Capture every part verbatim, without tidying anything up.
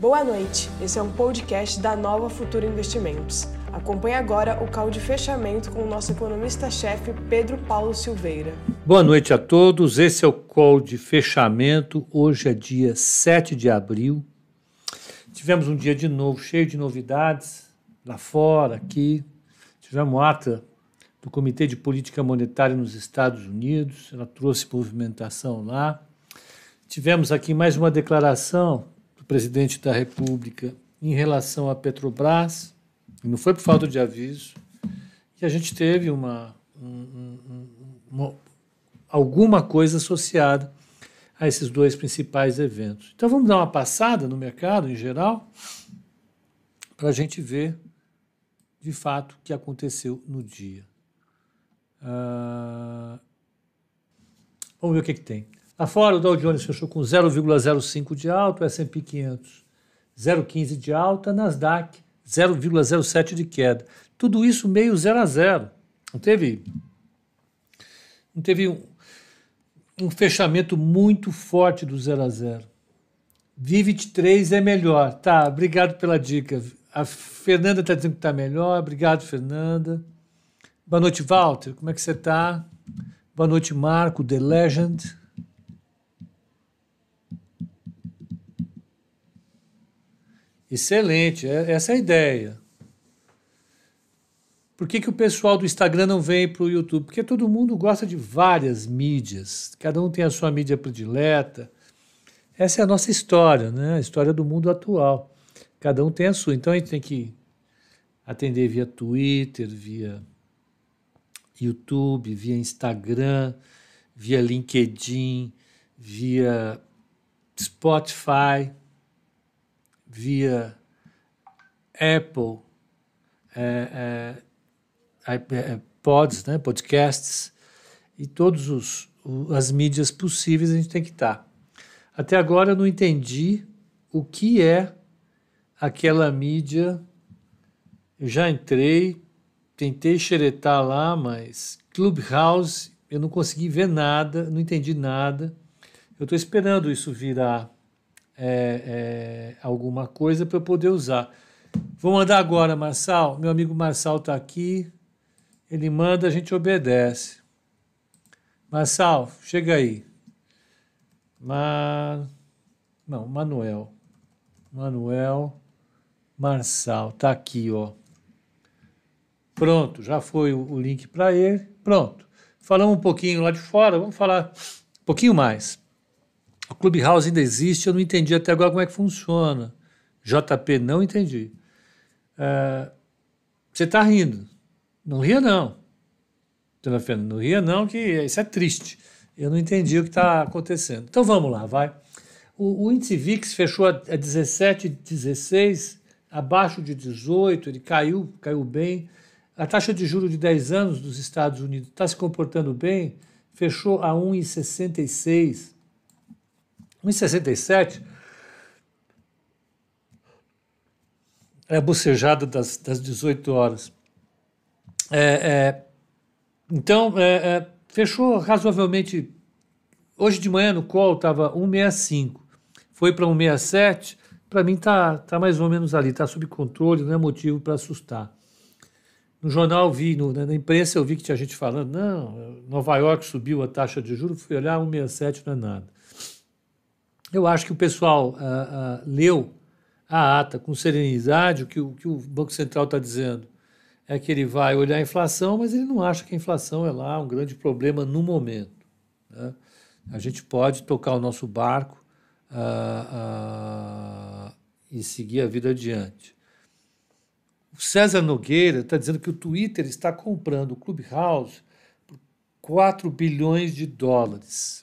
Boa noite, esse é um podcast da Nova Futura Investimentos. Acompanhe agora o call de fechamento com o nosso economista-chefe Pedro Paulo Silveira. Boa noite a todos, esse é o call de fechamento, hoje é dia sete de abril. Tivemos um dia de novo cheio de novidades, lá fora, aqui. Tivemos a ata do Comitê de Política Monetária nos Estados Unidos, ela trouxe movimentação lá. Tivemos aqui mais uma declaração presidente da República em relação à Petrobras, e não foi por falta de aviso, que a gente teve uma, um, um, uma, alguma coisa associada a esses dois principais eventos. Então vamos dar uma passada no mercado em geral para a gente ver de fato o que aconteceu no dia. Ah, vamos ver o que, que tem. Lá fora, o Dow Jones fechou com zero vírgula zero cinco de alta, o S e P quinhentos zero vírgula quinze de alta, Nasdaq zero vírgula zero sete de queda. Tudo isso meio zero a zero. Não teve, não teve um, um fechamento muito forte do zero a zero. vinte e três é melhor. Tá, obrigado pela dica. A Fernanda está dizendo que está melhor. Obrigado, Fernanda. Boa noite, Walter. Como é que você está? Boa noite, Marco, The Legend. Excelente, essa é a ideia. Por que, que o pessoal do Instagram não vem para o YouTube? Porque todo mundo gosta de várias mídias, cada um tem a sua mídia predileta. Essa é a nossa história, né? A história do mundo atual. Cada um tem a sua, então a gente tem que atender via Twitter, via YouTube, via Instagram, via LinkedIn, via Spotify, via Apple, é, é, é, pods, né, podcasts, e todas as mídias possíveis a gente tem que estar. Até agora eu não entendi o que é aquela mídia. Eu já entrei, tentei xeretar lá, mas Clubhouse eu não consegui ver nada, não entendi nada. Eu estou esperando isso virar É, é, alguma coisa para eu poder usar. Vou mandar agora, Marçal. Meu amigo Marçal está aqui. Ele manda, a gente obedece. Marçal, chega aí. Mar... Não, Manuel. Manuel Marçal. Está aqui, ó. Pronto, já foi o, o link para ele. Pronto. Falamos um pouquinho lá de fora, vamos falar um pouquinho mais. O Clubhouse ainda existe, eu não entendi até agora como é que funciona. J P, não entendi. É, você está rindo. Não ria, não. Dona Fernanda, não ria, não, que isso é triste. Eu não entendi o que está acontecendo. Então vamos lá, vai. O, o índice V I X fechou a dezessete vírgula dezesseis, abaixo de dezoito, ele caiu, caiu bem. A taxa de juros de dez anos dos Estados Unidos está se comportando bem, fechou a um vírgula sessenta e seis. um vírgula sessenta e sete é a bocejada das, das dezoito horas. É, é, então, é, é, fechou razoavelmente. Hoje de manhã no call estava um vírgula sessenta e cinco. Foi para um vírgula sessenta e sete. Para mim está tá mais ou menos ali, está sob controle, não é motivo para assustar. No jornal vi, no, na imprensa eu vi que tinha gente falando, não, Nova York subiu a taxa de juros, fui olhar, um vírgula sessenta e sete não é nada. Eu acho que o pessoal ah, ah, leu a ata com serenidade. O que o, que o Banco Central está dizendo é que ele vai olhar a inflação, mas ele não acha que a inflação é lá um grande problema no momento, né? A gente pode tocar o nosso barco ah, ah, e seguir a vida adiante. O César Nogueira está dizendo que o Twitter está comprando o Clubhouse por quatro bilhões de dólares.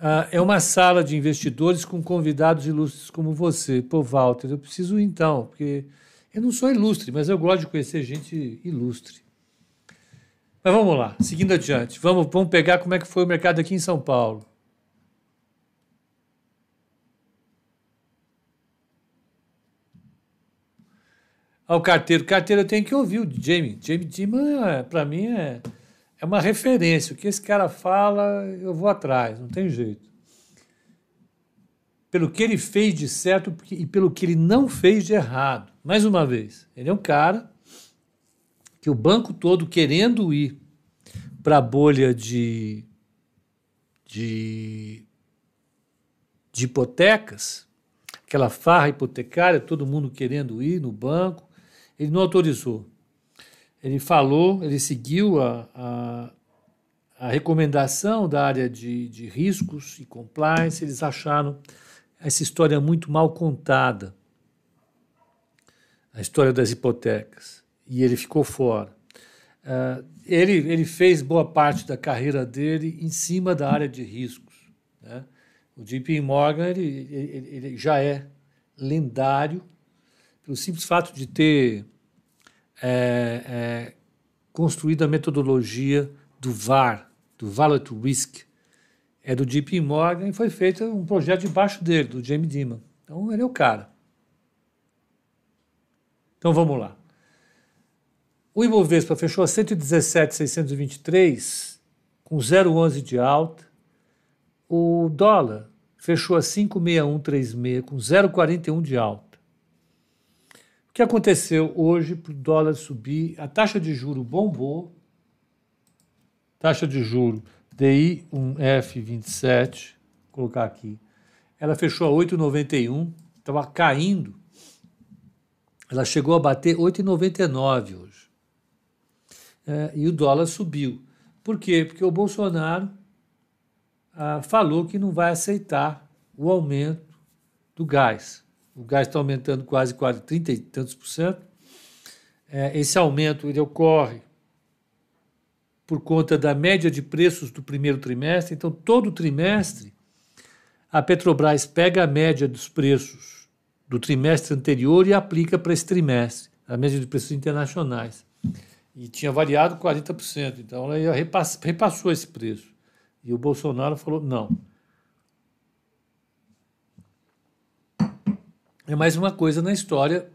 Uh, é uma sala de investidores com convidados ilustres como você. Pô, Walter, eu preciso ir então, porque eu não sou ilustre, mas eu gosto de conhecer gente ilustre. Mas vamos lá, seguindo adiante. Vamos, vamos pegar como é que foi o mercado aqui em São Paulo. Olha o carteiro. Carteiro eu tenho que ouvir o Jamie. Jamie Dimon, é, para mim, é... É uma referência. O que esse cara fala, eu vou atrás. Não tem jeito. pelo que ele fez de certo e pelo que ele não fez de errado. Mais uma vez, ele é um cara que o banco todo, querendo ir para a bolha de, de, de hipotecas, aquela farra hipotecária, todo mundo querendo ir no banco, ele não autorizou. Ele falou, ele seguiu a, a, a recomendação da área de, de riscos e compliance. Eles acharam essa história muito mal contada, a história das hipotecas, e ele ficou fora. Uh, ele, ele fez boa parte da carreira dele em cima da área de riscos, né? O J P Morgan ele, ele, ele já é lendário pelo simples fato de ter É, é, construída a metodologia do V A R, do Value at Risk, é do J P Morgan, e foi feito um projeto debaixo dele, do Jamie Dimon. Então, ele é o cara. Então, vamos lá. O Ibovespa fechou a cento e dezessete mil seiscentos e vinte e três, com zero vírgula onze de alta. O dólar fechou a cinco vírgula seis um três seis, com zero vírgula quarenta e um de alta. O que aconteceu hoje para o dólar subir? A taxa de juros bombou. Taxa de juros D I um F vinte e sete, vou colocar aqui. Ela fechou a oito vírgula noventa e um, estava caindo. Ela chegou a bater oito vírgula noventa e nove hoje. É, e o dólar subiu. Por quê? Porque o Bolsonaro ah, falou que não vai aceitar o aumento do gás. O gás está aumentando quase, quase trinta e tantos por cento. É, esse aumento ele ocorre por conta da média de preços do primeiro trimestre. Então, todo trimestre, a Petrobras pega a média dos preços do trimestre anterior e aplica para esse trimestre, a média de preços internacionais. E tinha variado quarenta por cento. Então, ela repass, repassou esse preço. E o Bolsonaro falou, não. É mais uma coisa na história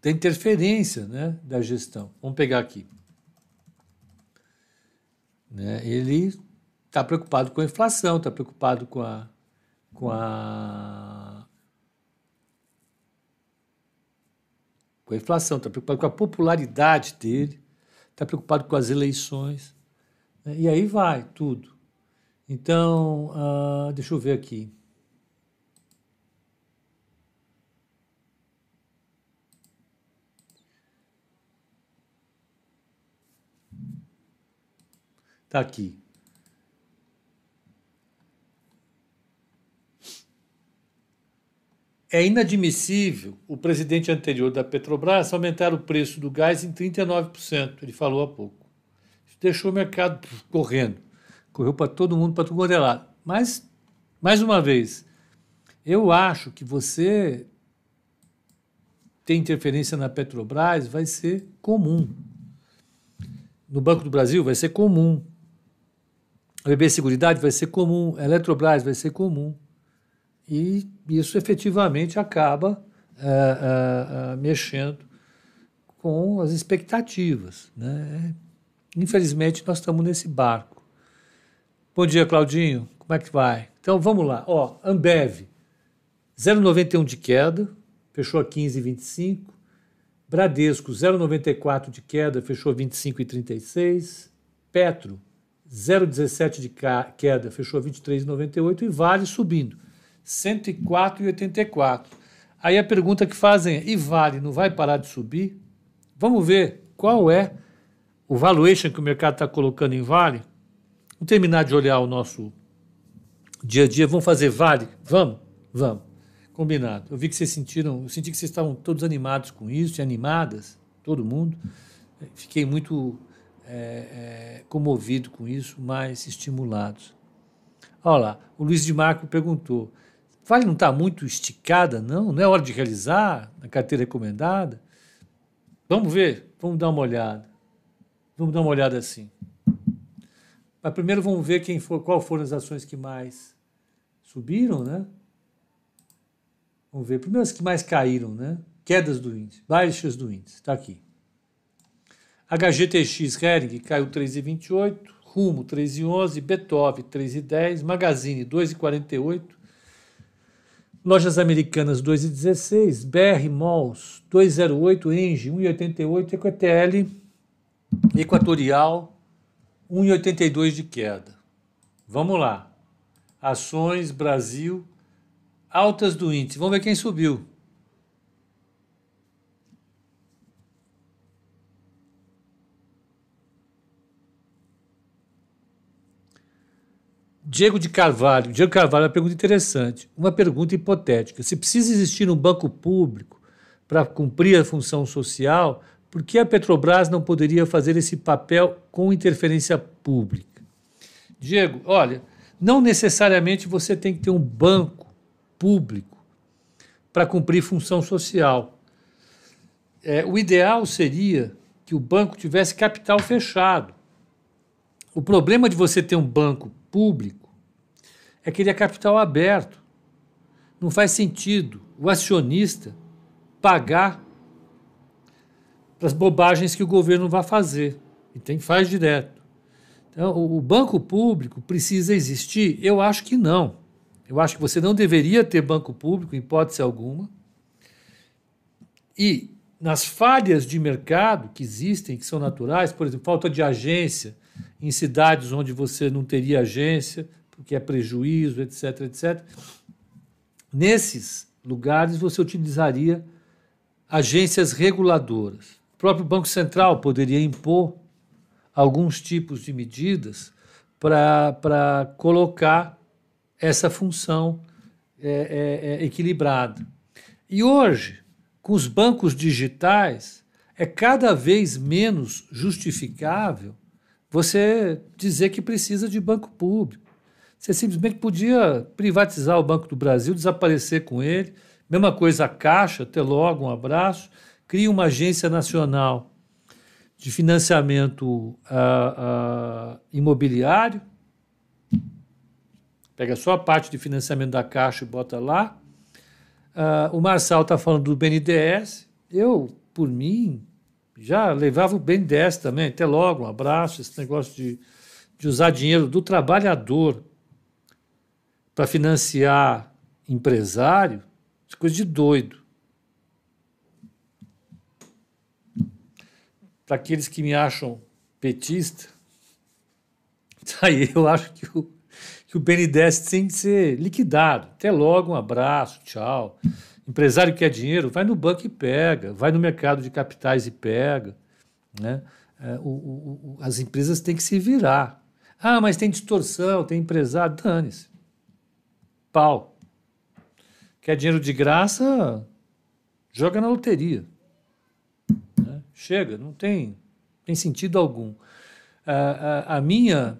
da interferência, né, da gestão. Vamos pegar aqui. Né, ele está preocupado com a inflação, está preocupado com a, com a, com a inflação, está preocupado com a popularidade dele, está preocupado com as eleições, né, e aí vai tudo. Então, ah, deixa eu ver aqui. Está aqui. É inadmissível o presidente anterior da Petrobras aumentar o preço do gás em trinta e nove por cento, ele falou há pouco. Isso deixou o mercado correndo, correu para todo mundo, para tudo modelado. Mas, mais uma vez, eu acho que você ter interferência na Petrobras vai ser comum. No Banco do Brasil vai ser comum. A B B Seguridade vai ser comum, a Eletrobras vai ser comum. E isso efetivamente acaba é, é, mexendo com as expectativas, né? Infelizmente, nós estamos nesse barco. Bom dia, Claudinho. Como é que vai? Então, vamos lá. Ó, Ambev, zero vírgula noventa e um de queda, fechou a quinze vírgula vinte e cinco. Bradesco, zero vírgula noventa e quatro de queda, fechou a vinte e cinco vírgula trinta e seis. Petro, zero vírgula dezessete de queda, fechou a vinte e três vírgula noventa e oito e Vale subindo, cento e quatro vírgula oitenta e quatro. Aí a pergunta que fazem é, e Vale não vai parar de subir? Vamos ver qual é o valuation que o mercado está colocando em Vale. Vamos terminar de olhar o nosso dia a dia, vamos fazer Vale? Vamos? Vamos. Combinado. Eu vi que vocês sentiram, eu senti que vocês estavam todos animados com isso, e animadas, todo mundo. Fiquei muito... É, é, comovido com isso, mas estimulados. Olha lá, o Luiz de Marco perguntou, Vale não está muito esticada, não? Não é hora de realizar a carteira recomendada? Vamos ver, vamos dar uma olhada. Vamos dar uma olhada assim. Mas primeiro vamos ver quem for, qual foram as ações que mais subiram, né? Vamos ver, primeiro as que mais caíram, né? Quedas do índice, baixas do índice, está aqui. H G T X Hering caiu três vírgula vinte e oito, Rumo três vírgula onze, Beethoven três vírgula dez, Magazine dois vírgula quarenta e oito, Lojas Americanas dois vírgula dezesseis, B R Malls dois vírgula zero oito, Engie um vírgula oitenta e oito, E Q T L Equatorial um vírgula oitenta e dois de queda. Vamos lá. Ações, Brasil, altas do índice. Vamos ver quem subiu. Diego de Carvalho. Diego Carvalho, uma pergunta interessante, uma pergunta hipotética. Se precisa existir um banco público para cumprir a função social, por que a Petrobras não poderia fazer esse papel com interferência pública? Diego, olha, não necessariamente você tem que ter um banco público para cumprir função social. É, o ideal seria que o banco tivesse capital fechado. O problema de você ter um banco público é que ele é capital aberto. Não faz sentido o acionista pagar para as bobagens que o governo vai fazer. E tem que faz direto. Então, o banco público precisa existir? Eu acho que não. Eu acho que você não deveria ter banco público, em hipótese alguma. E nas falhas de mercado que existem, que são naturais, por exemplo, falta de agência em cidades onde você não teria agência, porque é prejuízo, etc, et cetera. Nesses lugares você utilizaria agências reguladoras. O próprio Banco Central poderia impor alguns tipos de medidas para colocar essa função é, é, é, equilibrada. E hoje, com os bancos digitais, é cada vez menos justificável você dizer que precisa de banco público. Você simplesmente podia privatizar o Banco do Brasil, desaparecer com ele, mesma coisa a Caixa, até logo, um abraço, cria uma agência nacional de financiamento uh, uh, imobiliário, pega só a parte de financiamento da Caixa e bota lá. Uh, o Marçal está falando do B N D E S, eu, por mim, já levava o B N D E S também, até logo, um abraço, esse negócio de, de usar dinheiro do trabalhador para financiar empresário, coisa de doido. Para aqueles que me acham petista, aí eu acho que o, que o B N D E S tem que ser liquidado. Até logo, um abraço, tchau. Empresário que quer dinheiro, vai no banco e pega, vai no mercado de capitais e pega, né? O, o, o, as empresas têm que se virar. Ah, mas tem distorção, tem empresário, dane-se. Pau. Quer dinheiro de graça, joga na loteria. Né? Chega, não tem, tem sentido algum. A, a, a, minha,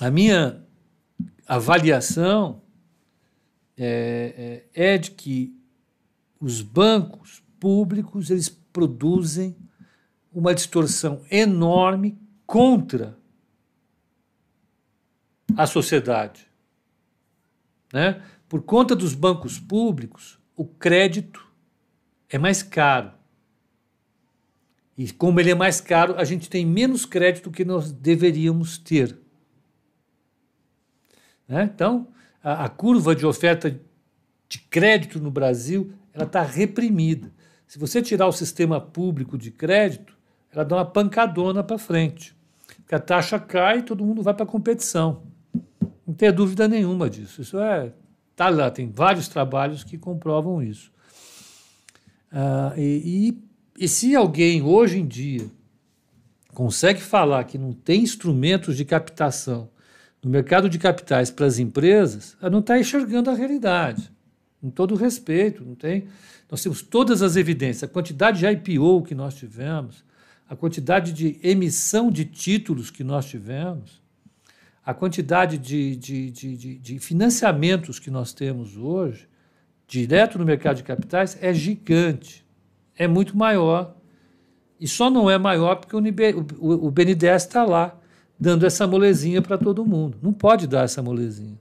a minha avaliação É, é, é de que os bancos públicos eles produzem uma distorção enorme contra a sociedade, né? Por conta dos bancos públicos, o crédito é mais caro. E como ele é mais caro, a gente tem menos crédito que nós deveríamos ter, né? Então, a curva de oferta de crédito no Brasil ela está reprimida. Se você tirar o sistema público de crédito, ela dá uma pancadona para frente. Porque a taxa cai e todo mundo vai para a competição. Não tem dúvida nenhuma disso. Isso é, tá lá, tem vários trabalhos que comprovam isso. Ah, e, e, e se alguém, hoje em dia, consegue falar que não tem instrumentos de captação no mercado de capitais para as empresas, ela não está enxergando a realidade. Com todo respeito, não tem. Nós temos todas as evidências, a quantidade de I P O que nós tivemos, a quantidade de emissão de títulos que nós tivemos, a quantidade de, de, de, de, de financiamentos que nós temos hoje, direto no mercado de capitais, é gigante, é muito maior. E só não é maior porque o B N D E S está lá, dando essa molezinha para todo mundo. Não pode dar essa molezinha,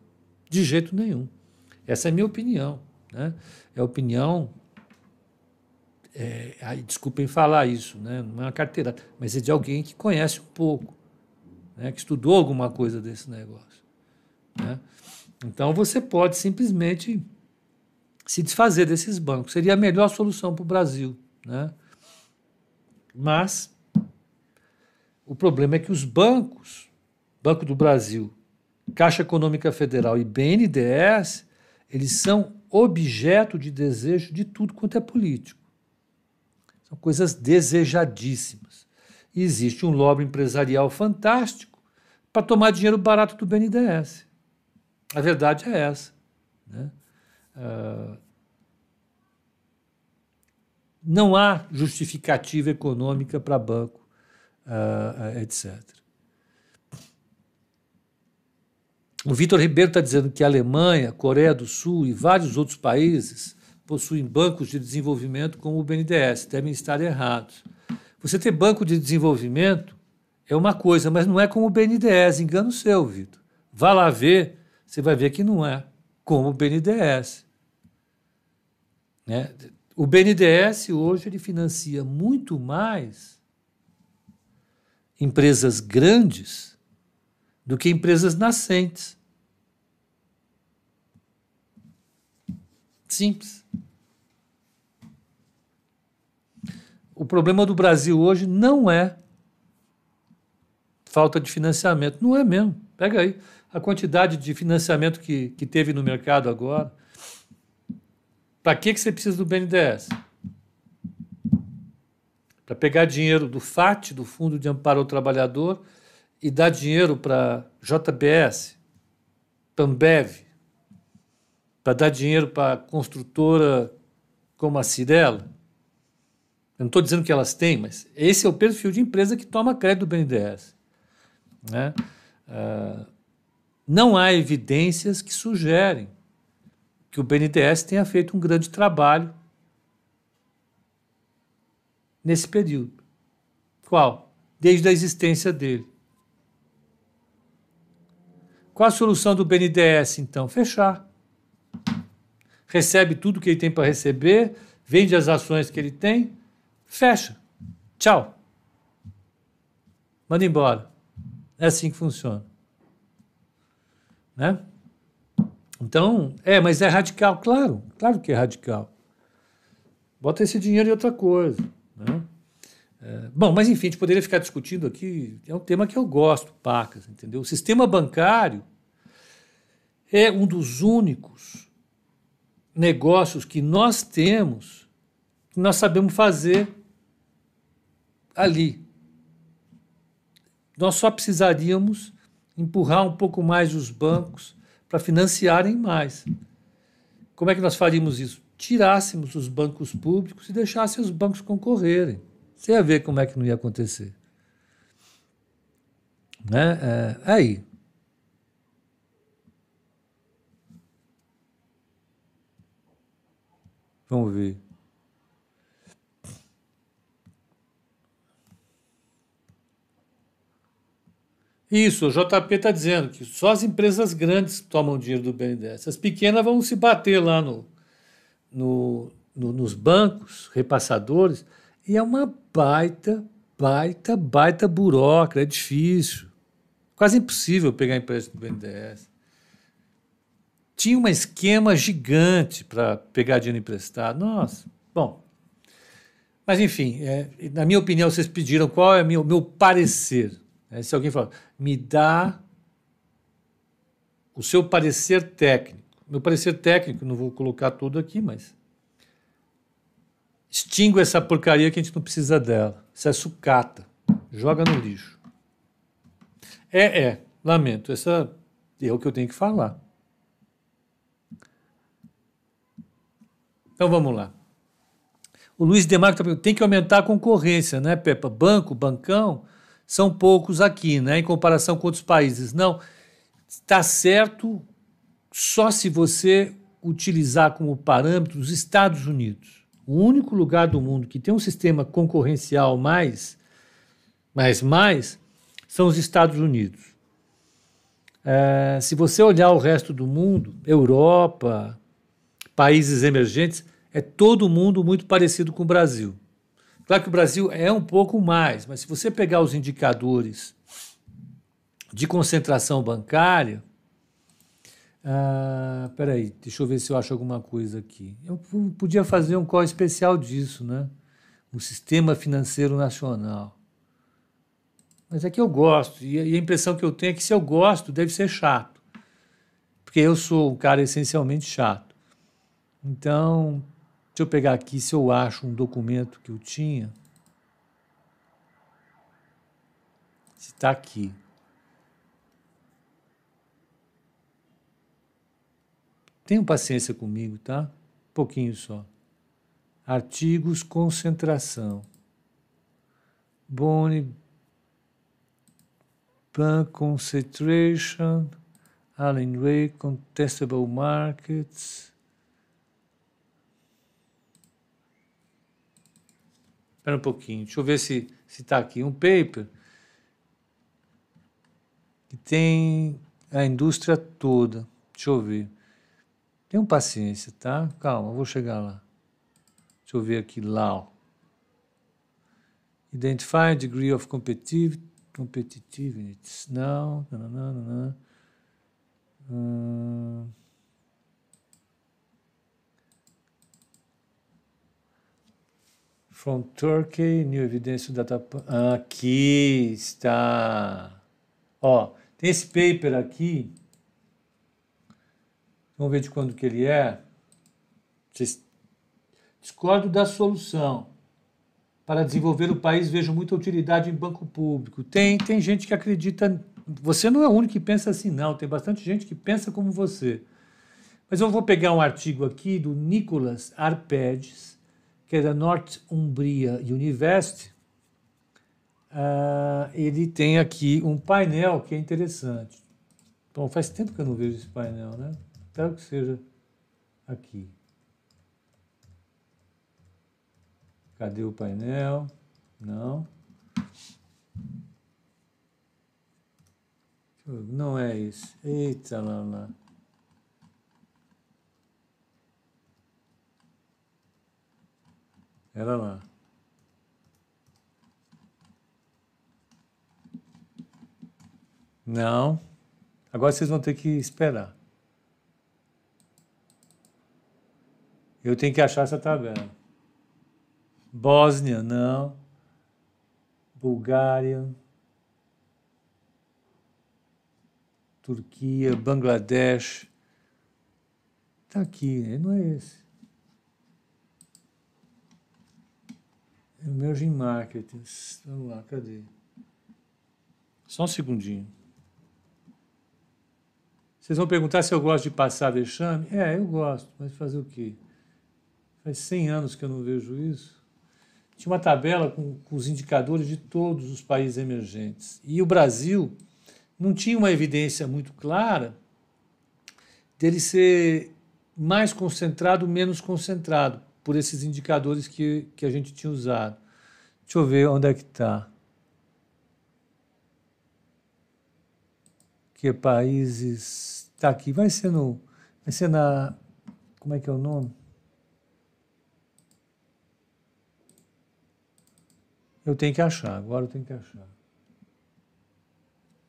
de jeito nenhum. Essa é a minha opinião, né? É a opinião... É, ai, desculpem falar isso, né? Não é uma carteirada, mas é de alguém que conhece um pouco, né? Que estudou alguma coisa desse negócio, né? Então, você pode simplesmente se desfazer desses bancos. Seria a melhor solução para o Brasil, né? Mas o problema é que os bancos, Banco do Brasil, Caixa Econômica Federal e B N D E S, eles são objeto de desejo de tudo quanto é político. São coisas desejadíssimas. E existe um lobby empresarial fantástico para tomar dinheiro barato do B N D E S. A verdade é essa, né? Uh, não há justificativa econômica para banco, uh, etcétera. O Vitor Ribeiro está dizendo que a Alemanha, Coreia do Sul e vários outros países possuem bancos de desenvolvimento como o B N D E S, devem estar errados. Você ter banco de desenvolvimento é uma coisa, mas não é como o B N D E S, engano seu, Vitor. Vá lá ver, você vai ver que não é como o B N D E S, né? O B N D E S hoje ele financia muito mais empresas grandes do que empresas nascentes. Simples. O problema do Brasil hoje não é falta de financiamento, não é mesmo. Pega aí a quantidade de financiamento que, que teve no mercado agora. Para que, que você precisa do B N D E S? Para pegar dinheiro do F A T, do Fundo de Amparo ao Trabalhador, e dar dinheiro para J B S, para Ambev, para dar dinheiro para construtora como a Cirela. Eu não estou dizendo que elas têm, mas esse é o perfil de empresa que toma crédito do B N D E S, né? Uh, não há evidências que sugerem que o B N D E S tenha feito um grande trabalho nesse período. Qual? Desde a existência dele. Qual a solução do B N D E S, então? Fechar. Recebe tudo que ele tem para receber, vende as ações que ele tem, fecha. Tchau. Manda embora. É assim que funciona, né? Então, é, mas é radical, claro, claro que é radical. Bota esse dinheiro em outra coisa, né? É, bom, mas enfim, a gente poderia ficar discutindo aqui, é um tema que eu gosto, pacas, entendeu? O sistema bancário é um dos únicos negócios que nós temos, que nós sabemos fazer ali. Nós só precisaríamos empurrar um pouco mais os bancos para financiarem mais. Como é que nós faríamos isso? Tirássemos os bancos públicos e deixássemos os bancos concorrerem. Você ia ver como é que não ia acontecer, né? É, aí. Vamos ver. Isso, o J P está dizendo que só as empresas grandes tomam dinheiro do B N D E S. As pequenas vão se bater lá no, no, no, nos bancos repassadores e é uma baita, baita, baita burocracia. É difícil, quase impossível pegar empréstimo do B N D E S. Tinha um esquema gigante para pegar dinheiro emprestado. Nossa, bom. Mas, enfim, é, na minha opinião, vocês pediram qual é o meu, meu parecer. É, se alguém falar, me dá o seu parecer técnico. Meu parecer técnico, não vou colocar tudo aqui, mas extingo essa porcaria que a gente não precisa dela. Isso é sucata. Joga no lixo. É, é. Lamento. Essa é o que eu tenho que falar. Então, vamos lá. O Luiz Demarco está perguntando, tem que aumentar a concorrência, né, Pepa? Banco, bancão... São poucos aqui, né, em comparação com outros países. Não, está certo só se você utilizar como parâmetro os Estados Unidos. O único lugar do mundo que tem um sistema concorrencial mais, mais, mais, são os Estados Unidos. É, se você olhar o resto do mundo, Europa, países emergentes, é todo mundo muito parecido com o Brasil. Claro que o Brasil é um pouco mais, mas se você pegar os indicadores de concentração bancária, Ah, peraí, deixa eu ver se eu acho alguma coisa aqui. Eu podia fazer um call especial disso, né? O sistema financeiro nacional. Mas é que eu gosto, e a impressão que eu tenho é que se eu gosto, deve ser chato. Porque eu sou um cara essencialmente chato. Então, deixa eu pegar aqui se eu acho um documento que eu tinha. Se está aqui. Tenham paciência comigo, tá? Um pouquinho só. Artigos, concentração. Boni, Bank Concentration, Allen Ray, Contestable Markets. Espera um pouquinho, deixa eu ver se está aqui. Um paper que tem a indústria toda. Deixa eu ver. Tenham paciência, tá? Calma, eu vou chegar lá. Deixa eu ver aqui, L A O. Identify degree of competitive. Competitiveness. Não, não, não, não, não. Hum. From Turkey, new evidence data. Aqui está. Ó, tem esse paper aqui. Vamos ver de quando que ele é. Vocês... Discordo da solução. Para desenvolver o país, vejo muita utilidade em banco público. Tem, tem gente que acredita... Você não é o único que pensa assim, não. Tem bastante gente que pensa como você. Mas eu vou pegar um artigo aqui do Nicolas Arpedes, que é da Northumbria University. Ah, ele tem aqui um painel que é interessante. Bom, faz tempo que eu não vejo esse painel, né? Espero que seja aqui. Cadê o painel? Não. Não é isso. Eita, lá, lá. Era lá. Não. Agora vocês vão ter que esperar. Eu tenho que achar essa tabela. Bósnia, não. Bulgária. Turquia, Bangladesh. Está aqui, né? Não é esse. Emerging Markets. Vamos lá, cadê? Só um segundinho. Vocês vão perguntar se eu gosto de passar vexame? É, eu gosto, mas fazer o quê? Faz cem anos que eu não vejo isso. Tinha uma tabela com, com os indicadores de todos os países emergentes. E o Brasil não tinha uma evidência muito clara dele ser mais concentrado, menos concentrado, por esses indicadores que, que a gente tinha usado. Deixa eu ver onde é que está. Que países... Está aqui. Vai ser no... Vai ser na... Como é que é o nome? Eu tenho que achar, agora eu tenho que achar.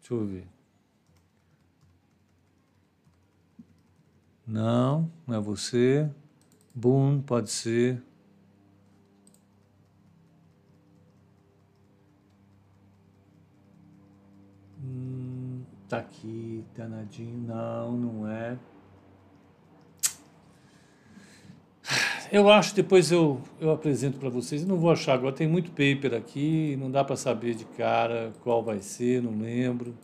Deixa eu ver. Não, não é você. Boom, pode ser. Hum, tá aqui, danadinho. Não, não é. Eu acho, depois eu, eu apresento para vocês. Eu não vou achar agora, tem muito paper aqui, não dá para saber de cara qual vai ser, não lembro.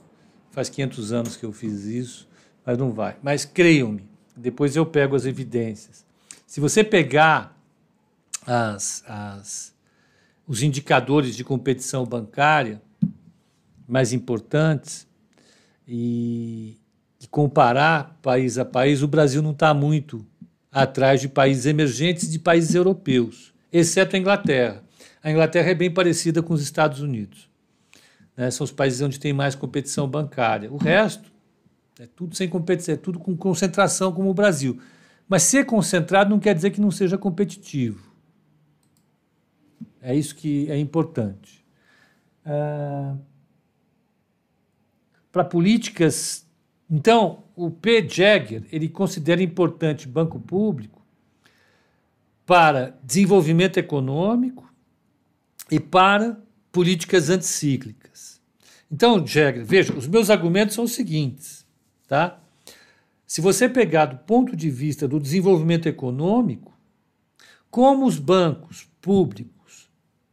Faz quinhentos anos que eu fiz isso, mas não vai. Mas creiam-me, depois eu pego as evidências. Se você pegar as, as, os indicadores de competição bancária mais importantes e, e comparar país a país, o Brasil não está muito atrás de países emergentes e de países europeus, exceto a Inglaterra. A Inglaterra é bem parecida com os Estados Unidos. Né? São os países onde tem mais competição bancária. O resto é tudo sem competição, é tudo com concentração como o Brasil. Mas ser concentrado não quer dizer que não seja competitivo. É isso que é importante. Ah, para políticas Então, o P. Jagger, ele considera importante banco público para desenvolvimento econômico e para políticas anticíclicas. Então, Jagger, veja, os meus argumentos são os seguintes, tá? Se você pegar do ponto de vista do desenvolvimento econômico, como os bancos públicos,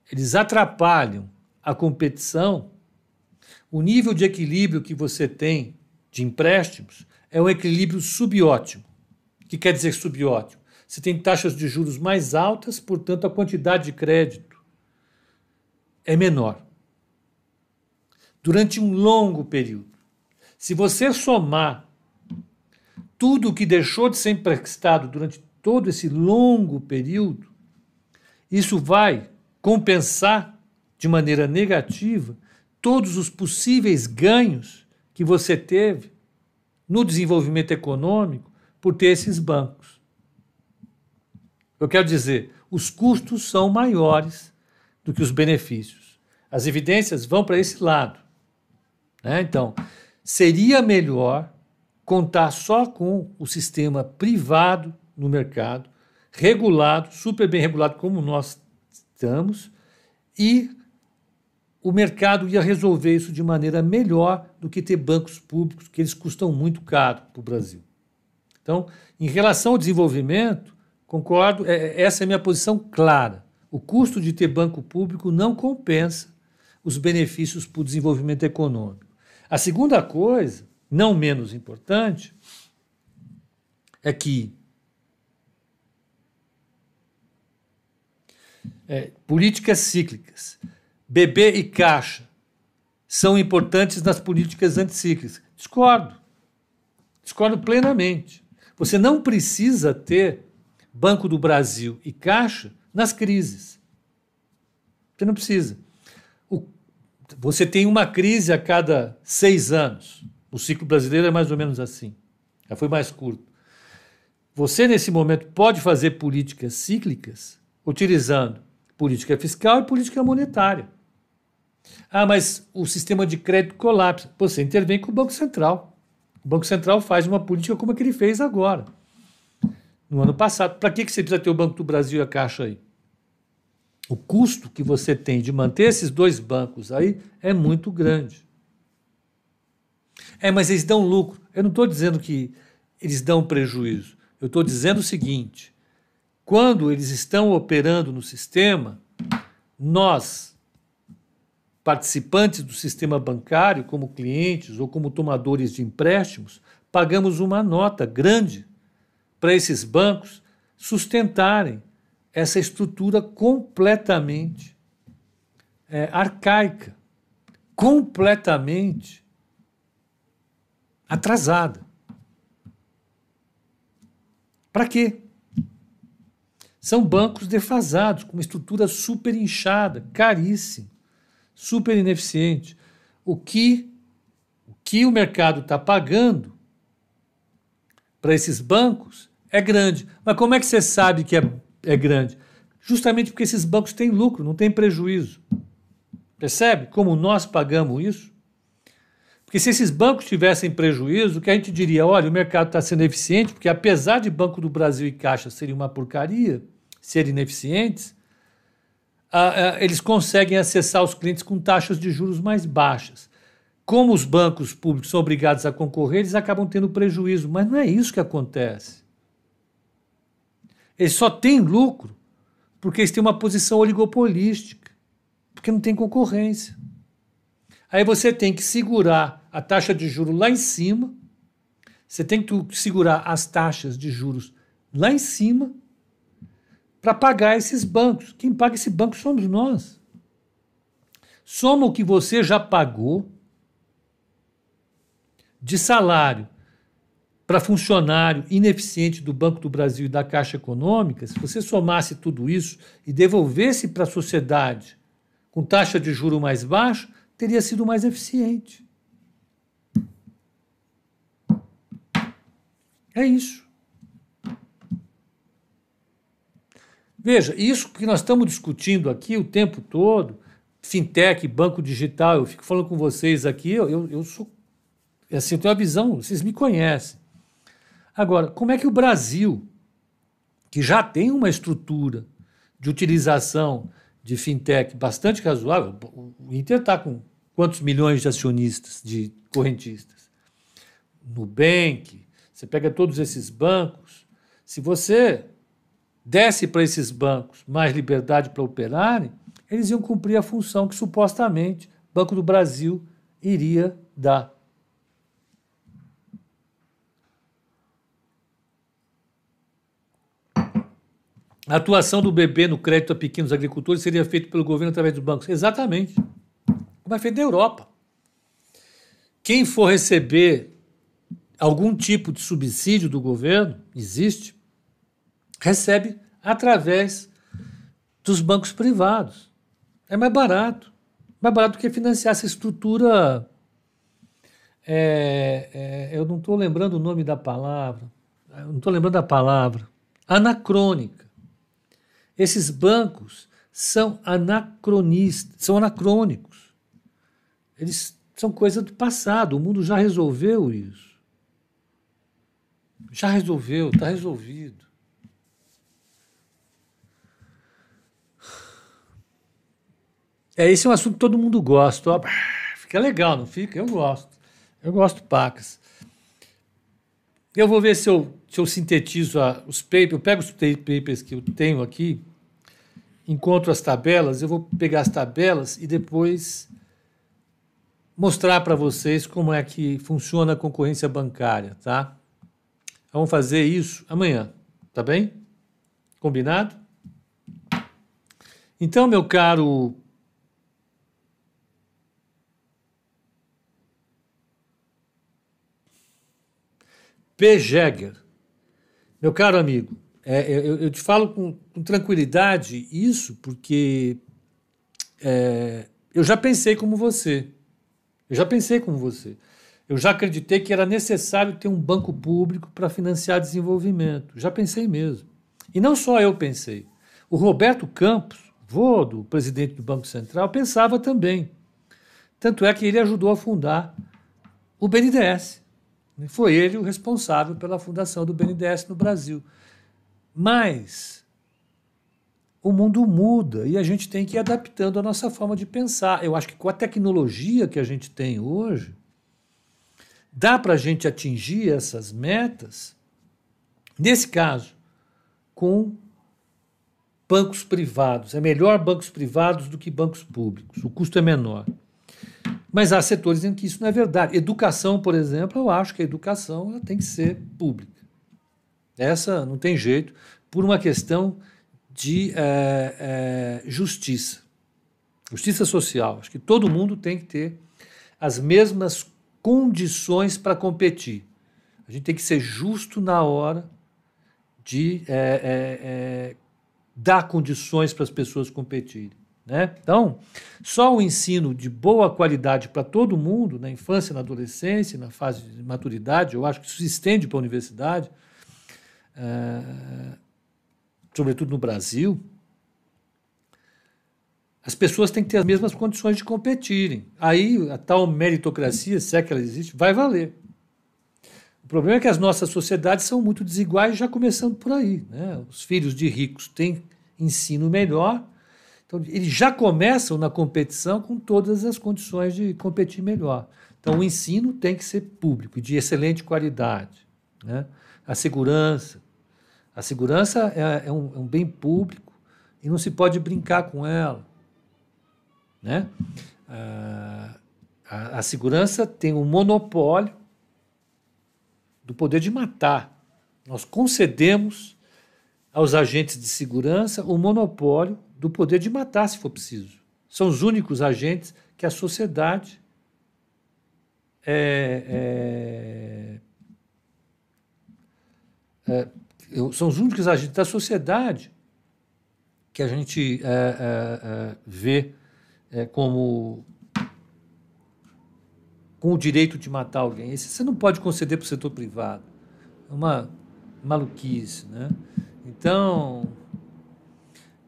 eles atrapalham a competição, o nível de equilíbrio que você tem de empréstimos é um equilíbrio subótimo. O que quer dizer subótimo? Você tem taxas de juros mais altas, portanto, a quantidade de crédito é menor. Durante um longo período. Se você somar tudo o que deixou de ser emprestado durante todo esse longo período, isso vai compensar de maneira negativa todos os possíveis ganhos que você teve no desenvolvimento econômico por ter esses bancos. Eu quero dizer, os custos são maiores do que os benefícios. As evidências vão para esse lado, né? Então, seria melhor contar só com o sistema privado no mercado, regulado, super bem regulado como nós estamos, e o mercado ia resolver isso de maneira melhor do que ter bancos públicos, que eles custam muito caro para o Brasil. Então, em relação ao desenvolvimento, concordo, é, essa é a minha posição clara. O custo de ter banco público não compensa os benefícios para o desenvolvimento econômico. A segunda coisa, não menos importante, é que é, políticas cíclicas, B B e Caixa, são importantes nas políticas anticíclicas. Discordo. Discordo plenamente. Você não precisa ter Banco do Brasil e Caixa nas crises. Você não precisa. O, você tem uma crise a cada seis anos. O ciclo brasileiro é mais ou menos assim. Já foi mais curto. Você, nesse momento, pode fazer políticas cíclicas utilizando política fiscal e política monetária. Ah, mas o sistema de crédito colapsa. Você intervém com o Banco Central. O Banco Central faz uma política como a que ele fez agora, no ano passado. Para que você precisa ter o Banco do Brasil e a Caixa aí? O custo que você tem de manter esses dois bancos aí é muito grande. É, mas eles dão lucro. Eu não estou dizendo que eles dão prejuízo. Eu estou dizendo o seguinte: quando eles estão operando no sistema, nós, participantes do sistema bancário, como clientes ou como tomadores de empréstimos, pagamos uma nota grande para esses bancos sustentarem essa estrutura completamente é, arcaica, completamente atrasada. Para quê? São bancos defasados, com uma estrutura super inchada, caríssima, super ineficiente. O que o, que o mercado está pagando para esses bancos é grande. Mas como é que você sabe que é, é grande? Justamente porque esses bancos têm lucro, não têm prejuízo. Percebe como nós pagamos isso? Porque se esses bancos tivessem prejuízo, que a gente diria, olha, o mercado está sendo eficiente, porque apesar de Banco do Brasil e Caixa serem uma porcaria, serem ineficientes, ah, ah, eles conseguem acessar os clientes com taxas de juros mais baixas. Como os bancos públicos são obrigados a concorrer, eles acabam tendo prejuízo, mas não é isso que acontece. Eles só têm lucro porque eles têm uma posição oligopolística, porque não tem concorrência. Aí você tem que segurar a taxa de juros lá em cima, você tem que segurar as taxas de juros lá em cima para pagar esses bancos. Quem paga esse banco somos nós. Soma o que você já pagou de salário para funcionário ineficiente do Banco do Brasil e da Caixa Econômica, se você somasse tudo isso e devolvesse para a sociedade com taxa de juros mais baixa, teria sido mais eficiente. É isso. Veja, isso que nós estamos discutindo aqui o tempo todo, fintech, banco digital, eu fico falando com vocês aqui, eu, eu, eu sou assim, eu tenho uma visão, vocês me conhecem. Agora, como é que o Brasil, que já tem uma estrutura de utilização de fintech bastante razoável, o Inter está com quantos milhões de acionistas, de correntistas? Nubank, você pega todos esses bancos, se você desse para esses bancos mais liberdade para operarem, eles iam cumprir a função que supostamente o Banco do Brasil iria dar. A atuação do B B no crédito a pequenos agricultores seria feita pelo governo através dos bancos. Exatamente. Como é feito na Europa. Quem for receber algum tipo de subsídio do governo, existe, recebe através dos bancos privados. É mais barato. Mais barato do que financiar essa estrutura... É, é, eu não estou lembrando o nome da palavra. Eu não estou lembrando da palavra. Anacrônica. Esses bancos são anacronistas, são anacrônicos. Eles são coisa do passado, o mundo já resolveu isso. Já resolveu, está resolvido. É, esse é um assunto que todo mundo gosta. Ó. Fica legal, não fica? Eu gosto. Eu gosto, pacas. Eu vou ver se eu, se eu sintetizo a, os papers, eu pego os papers que eu tenho aqui, encontro as tabelas, eu vou pegar as tabelas e depois mostrar para vocês como é que funciona a concorrência bancária, tá? Vamos fazer isso amanhã, tá bem? Combinado? Então, meu caro... P. Jäger, meu caro amigo, é, eu, eu te falo com, com tranquilidade isso porque é, eu já pensei como você, eu já pensei como você, eu já acreditei que era necessário ter um banco público para financiar desenvolvimento, já pensei mesmo. E não só eu pensei, o Roberto Campos, vô do presidente do Banco Central, pensava também, tanto é que ele ajudou a fundar o B N D E S. Foi ele o responsável pela fundação do B N D E S no Brasil. Mas o mundo muda e a gente tem que ir adaptando a nossa forma de pensar. Eu acho que com a tecnologia que a gente tem hoje, dá para a gente atingir essas metas, nesse caso, com bancos privados. É melhor bancos privados do que bancos públicos. O custo é menor. Mas há setores em que isso não é verdade. Educação, por exemplo, eu acho que a educação ela tem que ser pública. Essa não tem jeito, por uma questão de é, é, justiça. Justiça social. Acho que todo mundo tem que ter as mesmas condições para competir. A gente tem que ser justo na hora de é, é, é, dar condições para as pessoas competirem. Né? Então, só o ensino de boa qualidade para todo mundo, na infância, na adolescência, na fase de maturidade, eu acho que isso se estende para a universidade, uh, sobretudo no Brasil, as pessoas têm que ter as mesmas condições de competirem. Aí a tal meritocracia, se é que ela existe, vai valer. O problema é que as nossas sociedades são muito desiguais, já começando por aí. Né? Os filhos de ricos têm ensino melhor. Então, eles já começam na competição com todas as condições de competir melhor. Então, o ensino tem que ser público, de excelente qualidade. Né? A segurança. A segurança é, é, um, é um bem público e não se pode brincar com ela. Né? A, a, a segurança tem o monopólio do poder de matar. Nós concedemos aos agentes de segurança o monopólio do poder de matar, se for preciso. São os únicos agentes que a sociedade é, é, é, são os únicos agentes da sociedade que a gente é, é, é, vê é, como com o direito de matar alguém. Esse você não pode conceder para o setor privado. É uma maluquice, né? Então...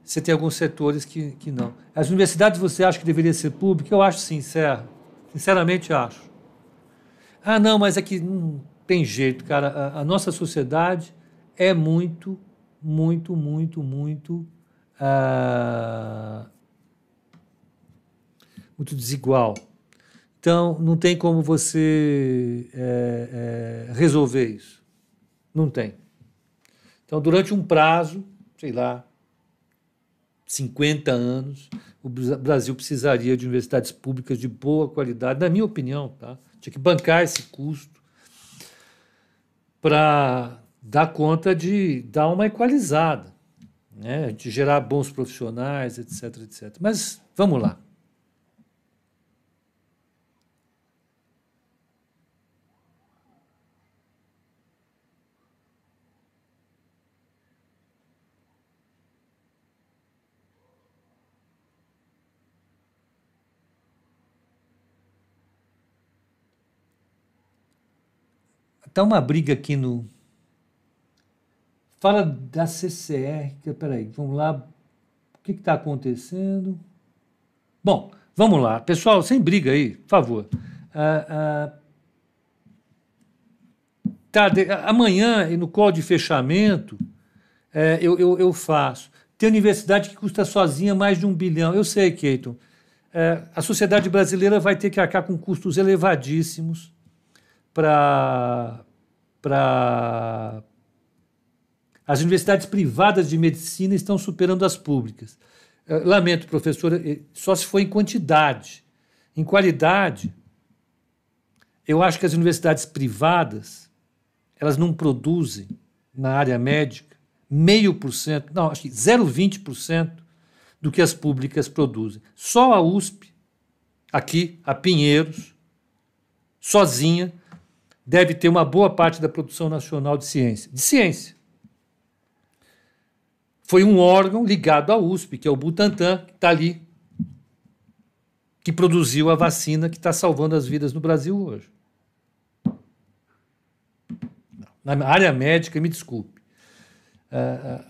Você tem alguns setores que, que não. As universidades você acha que deveria ser pública? Eu acho sim, Serra. Sinceramente acho. Ah, não, mas é que não tem jeito, cara. A, a nossa sociedade é muito, muito, muito, muito... Uh, muito desigual. Então, não tem como você é, é, resolver isso. Não tem. Então, durante um prazo, sei lá, cinquenta anos, o Brasil precisaria de universidades públicas de boa qualidade, na minha opinião, tá? Tinha que bancar esse custo para dar conta de dar uma equalizada, né? De gerar bons profissionais, etc, et cetera. Mas vamos lá. Tá uma briga aqui no... Fala da C C R. Peraí, vamos lá. O que está acontecendo? Bom, vamos lá. Pessoal, sem briga aí, por favor. Ah, ah, tarde, amanhã, no call de fechamento, é, eu, eu, eu faço. Tem universidade que custa sozinha mais de um bilhão. Eu sei, Keiton. É, a sociedade brasileira vai ter que arcar com custos elevadíssimos para... para... As universidades privadas de medicina estão superando as públicas. Lamento, professor, só se for em quantidade. Em qualidade, eu acho que as universidades privadas, elas não produzem, na área médica, meio por cento, não, acho que zero vírgula vinte por cento do que as públicas produzem. Só a U S P, aqui, a Pinheiros, sozinha, deve ter uma boa parte da produção nacional de ciência. De ciência. Foi um órgão ligado à U S P, que é o Butantan, que está ali, que produziu a vacina que está salvando as vidas no Brasil hoje. Na área médica, me desculpe,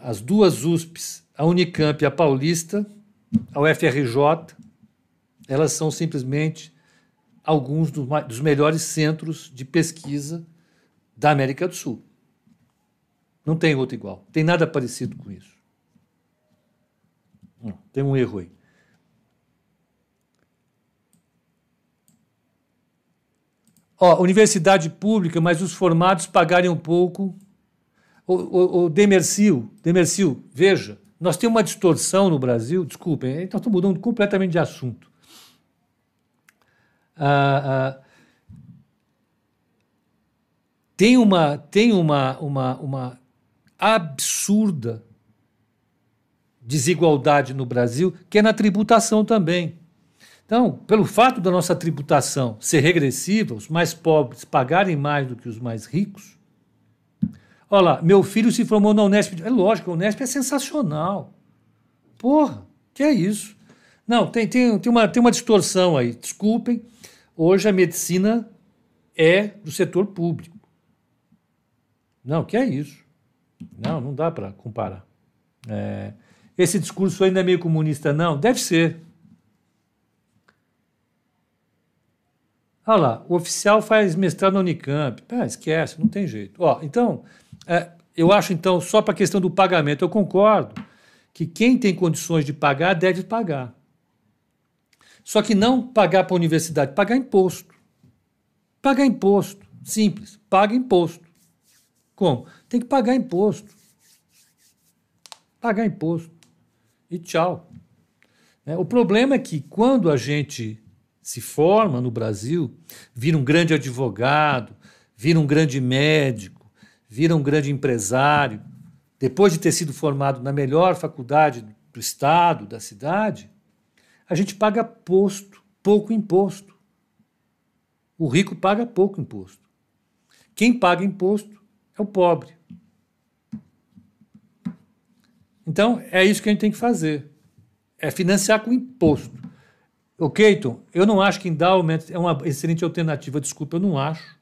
as duas U S Ps, a Unicamp e a Paulista, a U F R J, elas são simplesmente alguns dos melhores centros de pesquisa da América do Sul. Não tem outro igual, tem nada parecido com isso. Não, tem um erro aí. Ó, universidade pública, mas os formados pagarem um pouco. O, o, o Demercil, Demercil, veja, nós temos uma distorção no Brasil, desculpem, então estou mudando completamente de assunto. Ah, ah, tem uma, tem uma, uma, uma absurda desigualdade no Brasil, que é na tributação também. Então, pelo fato da nossa tributação ser regressiva, os mais pobres pagarem mais do que os mais ricos. Olha lá, meu filho se formou na Unesp. É lógico, a Unesp é sensacional. Porra, que é isso? Não, tem, tem, tem, uma, tem uma distorção aí. Desculpem, hoje a medicina é do setor público. Não, que é isso? Não, não dá para comparar. É... Esse discurso ainda é meio comunista, não? Deve ser. Olha lá, o oficial faz mestrado na Unicamp. Ah, esquece, não tem jeito. Ó, então, é, eu acho, então, só para a questão do pagamento, eu concordo que quem tem condições de pagar deve pagar. Só que não pagar para a universidade, pagar imposto. Pagar imposto, simples, paga imposto. Como? Tem que pagar imposto. Pagar imposto. E tchau. O problema é que quando a gente se forma no Brasil, vira um grande advogado, vira um grande médico, vira um grande empresário, depois de ter sido formado na melhor faculdade do estado, da cidade, a gente paga posto, pouco imposto. O rico paga pouco imposto. Quem paga imposto é o pobre. Então, é isso que a gente tem que fazer, é financiar com imposto. O Keiton, eu não acho que endowment é uma excelente alternativa, desculpa, eu não acho.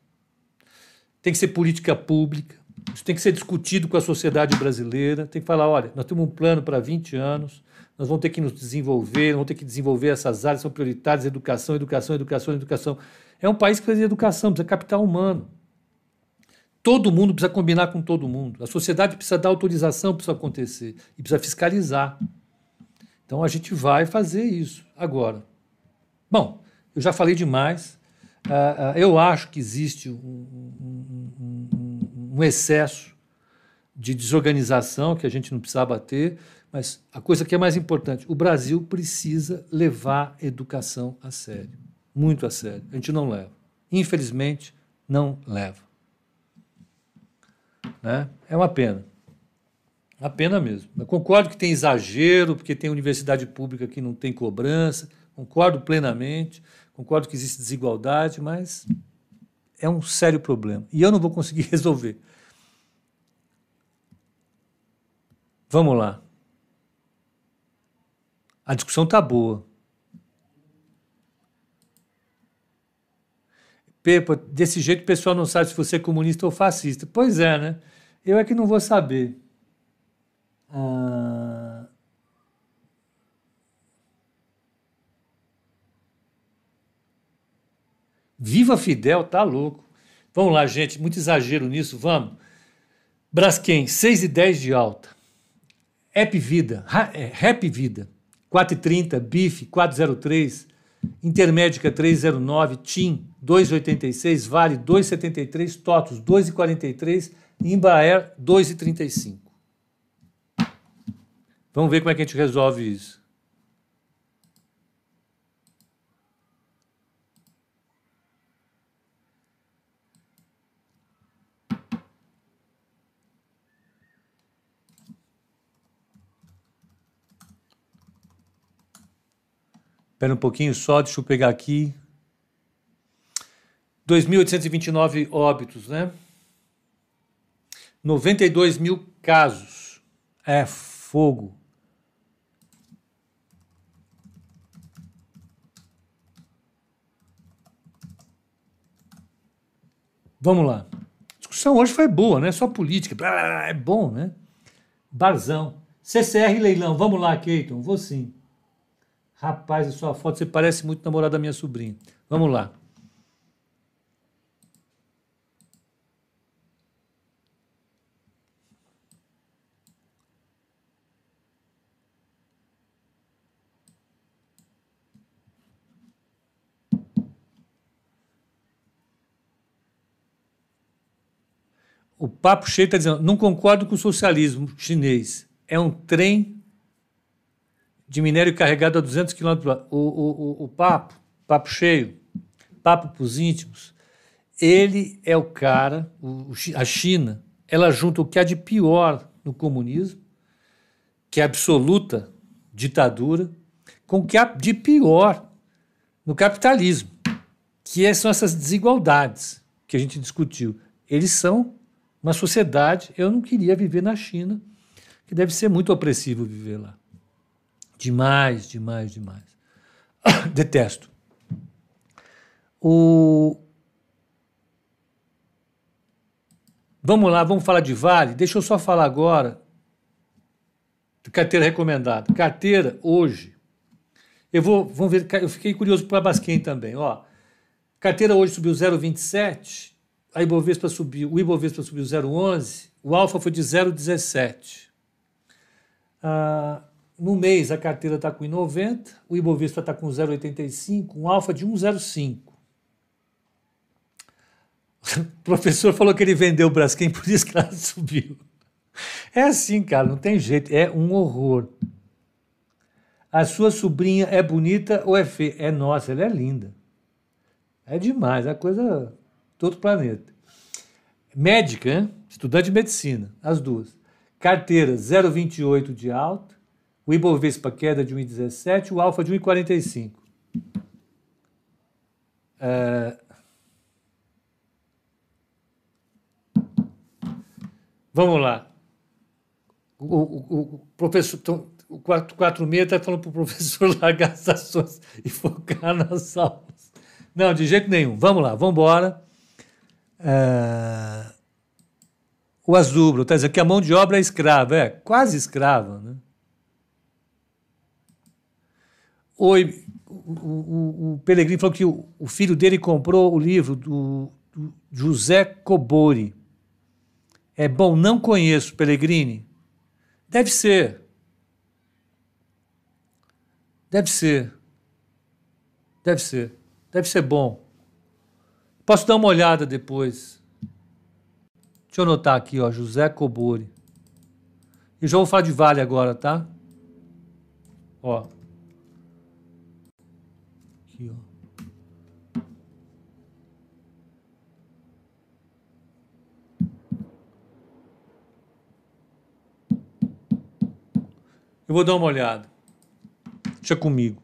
Tem que ser política pública, isso tem que ser discutido com a sociedade brasileira, tem que falar, olha, nós temos um plano para vinte anos, nós vamos ter que nos desenvolver, vamos ter que desenvolver essas áreas, são prioritárias, educação, educação, educação, educação. É um país que precisa de educação, precisa de capital humano. Todo mundo precisa combinar com todo mundo. A sociedade precisa dar autorização para isso acontecer e precisa fiscalizar. Então, a gente vai fazer isso agora. Bom, eu já falei demais. Uh, uh, eu acho que existe um, um, um, um excesso de desorganização que a gente não precisava ter, mas a coisa que é mais importante, o Brasil precisa levar a educação a sério, muito a sério. A gente não leva. Infelizmente, não leva. Né? É uma pena. Uma pena mesmo. Eu concordo que tem exagero, porque tem universidade pública que não tem cobrança, concordo plenamente, concordo que existe desigualdade, mas é um sério problema. E eu não vou conseguir resolver. Vamos lá. A discussão está boa. Pepa, desse jeito o pessoal não sabe se você é comunista ou fascista. Pois é, né? Eu é que não vou saber. Ah... Viva Fidel, tá louco. Vamos lá, gente, muito exagero nisso, vamos. Braskem, seis e dez de alta. App Vida, Rap Vida, quatro e trinta, B I F, quatro e zero três, Intermédica, três e zero nove, TIM, dois e oitenta e seis, Vale, dois e setenta e três, TOTUS, dois e quarenta e três, Embraer, dois e trinta e cinco. Vamos ver como é que a gente resolve isso. Espera um pouquinho só, deixa eu pegar aqui. dois mil oitocentos e vinte e nove óbitos, né? noventa e dois mil casos. É fogo. Vamos lá. A discussão hoje foi boa, né? Só política. É bom, né? Barzão. C C R leilão. Vamos lá, Keiton. Vou sim. Rapaz, a sua foto, você parece muito namorada da minha sobrinha. Vamos lá. O Papo Cheio está dizendo, não concordo com o socialismo chinês. É um trem de minério carregado a duzentos quilômetros por hora. O, o, o, o Papo, Papo Cheio, Papo para os íntimos, ele é o cara, o, a China, ela junta o que há de pior no comunismo, que é absoluta ditadura, com o que há de pior no capitalismo, que são essas desigualdades que a gente discutiu. Eles são uma sociedade, eu não queria viver na China, que deve ser muito opressivo viver lá. Demais, demais, demais. Detesto. O... Vamos lá, vamos falar de Vale. Deixa eu só falar agora de carteira recomendada. Carteira, hoje, eu vou, vamos ver, eu fiquei curioso para a Braskem também. Ó, carteira hoje subiu zero vírgula vinte e sete por cento. A Ibovespa subiu, o Ibovespa subiu zero vírgula onze, o Alfa foi de zero vírgula dezessete. Ah, no mês, a carteira está com um vírgula noventa, o Ibovespa está com zero vírgula oitenta e cinco, um Alfa de um vírgula zero cinco. O professor falou que ele vendeu o Braskem, por isso que ela subiu. É assim, cara, não tem jeito, é um horror. A sua sobrinha é bonita ou é feia? É nossa, ela é linda. É demais, é coisa... Todo planeta. Médica, hein? Estudante de medicina, as duas. Carteira zero vírgula vinte e oito de alta, o Ibovespa queda de um vírgula dezessete, o Alfa de um vírgula quarenta e cinco. É... Vamos lá. O, o, o professor o quatro vírgula quarenta e seis está falando para o professor largar as ações e focar nas aulas. Não, de jeito nenhum. Vamos lá, vamos embora. Uh, o Azubro está dizendo que a mão de obra é escrava, é quase escrava, né? Oi, o, o, o Pellegrini falou que o, o filho dele comprou o livro do, do José Cobori. É bom, não conheço, Pellegrini. Deve ser. Deve ser. Deve ser. Deve ser bom. Posso dar uma olhada depois. Deixa eu anotar aqui, ó, José Cobori. Eu já vou falar de Vale agora, tá? Ó. Aqui, ó. Eu vou dar uma olhada. Deixa comigo.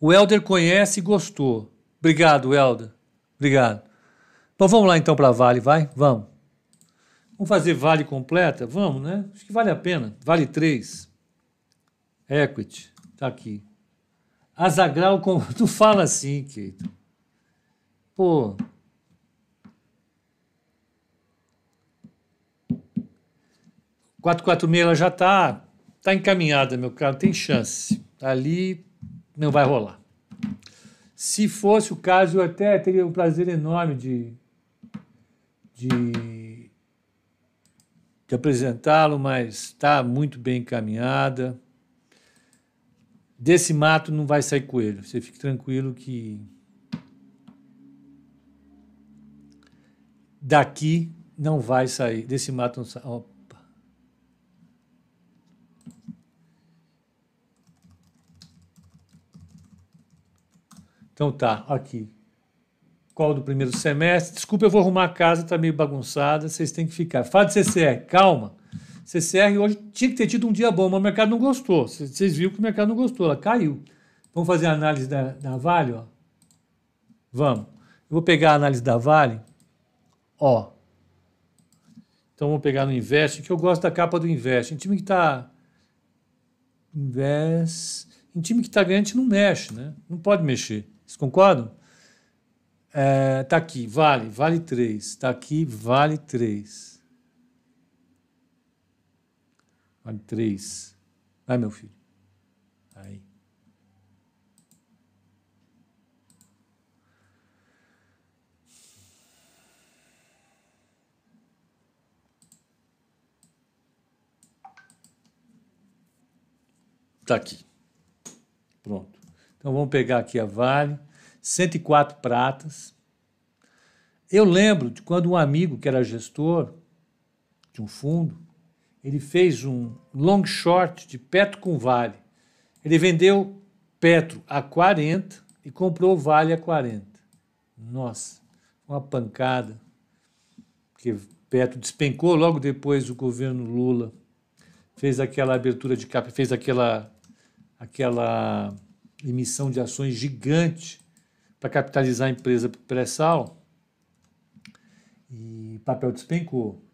O Helder conhece e gostou. Obrigado, Helder. Obrigado. Então vamos lá então para Vale, vai? Vamos. Vamos fazer Vale completa? Vamos, né? Acho que vale a pena. Vale três. Equity. Tá aqui. Azagral, com... tu fala assim, Keito. Pô... quatro quatro seis ela já está tá encaminhada, meu caro, tem chance. Ali não vai rolar. Se fosse o caso, eu até teria um prazer enorme de, de, de apresentá-lo, mas está muito bem encaminhada. Desse mato não vai sair coelho, você fique tranquilo que daqui não vai sair, desse mato não sai. Então tá, aqui. Qual do primeiro semestre? Desculpa, eu vou arrumar a casa, tá meio bagunçada, vocês têm que ficar. Fala de C C R, calma. C C R hoje tinha que ter tido um dia bom, mas o mercado não gostou. Vocês viram que o mercado não gostou, ela caiu. Vamos fazer a análise da, da Vale, ó. Vamos. Eu vou pegar a análise da Vale, ó. Então vou pegar no Invest, que eu gosto da capa do Invest. Em time que tá... Invest... Em time que tá ganhando, a gente não mexe, né? Não pode mexer. Vocês concordam? É, tá aqui, vale, vale três. Tá aqui, vale três. Vale três. Vai, meu filho. Aí. Tá aqui. Pronto. Então, vamos pegar aqui a Vale, cento e quatro pratas. Eu lembro de quando um amigo que era gestor de um fundo, ele fez um long short de Petro com Vale. Ele vendeu Petro a quarenta e comprou Vale a quarenta. Nossa, uma pancada. Porque Petro despencou, logo depois o governo Lula fez aquela abertura de capital, fez aquela... aquela emissão de ações gigante para capitalizar a empresa pré-sal e papel despencou.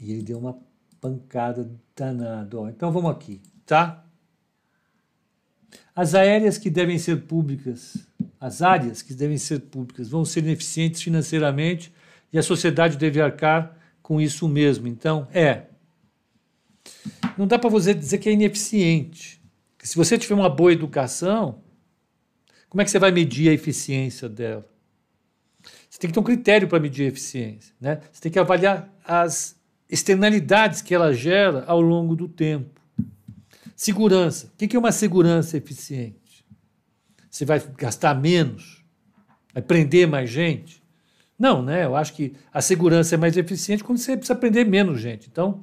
E ele deu uma pancada danada. Ó, então vamos aqui, tá? As aéreas que devem ser públicas, as áreas que devem ser públicas vão ser ineficientes financeiramente e a sociedade deve arcar com isso mesmo. Então, é. Não dá para você dizer que é ineficiente. Se você tiver uma boa educação, como é que você vai medir a eficiência dela? Você tem que ter um critério para medir a eficiência, né? Você tem que avaliar as externalidades que ela gera ao longo do tempo. Segurança. O que é uma segurança eficiente? Você vai gastar menos? Vai prender mais gente? Não, né? Eu acho que a segurança é mais eficiente quando você precisa prender menos gente. Então,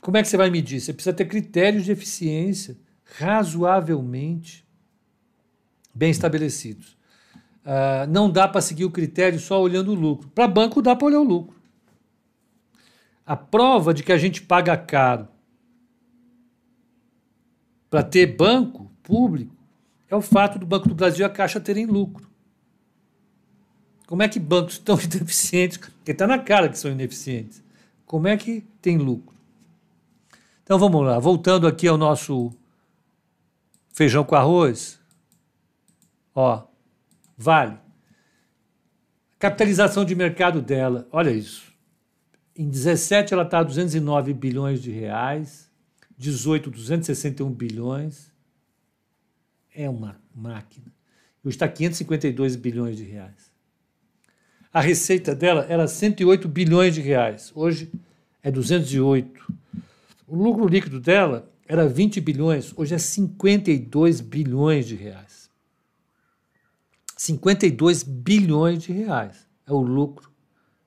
como é que você vai medir? Você precisa ter critérios de eficiência razoavelmente bem estabelecidos. Uh, não dá para seguir o critério só olhando o lucro. Para banco dá para olhar o lucro. A prova de que a gente paga caro para ter banco público é o fato do Banco do Brasil e a Caixa terem lucro. Como é que bancos tão ineficientes, porque está na cara que são ineficientes, como é que tem lucro? Então vamos lá, voltando aqui ao nosso... feijão com arroz, ó, Vale. Capitalização de mercado dela, olha isso. Em dezessete ela está a duzentos e nove bilhões de reais, dezoito, duzentos e sessenta e um bilhões. É uma máquina. Hoje está quinhentos e cinquenta e dois bilhões de reais. A receita dela era cento e oito bilhões de reais. Hoje é duzentos e oito. O lucro líquido dela era vinte bilhões. Hoje é cinquenta e dois bilhões de reais. cinquenta e dois bilhões de reais é o lucro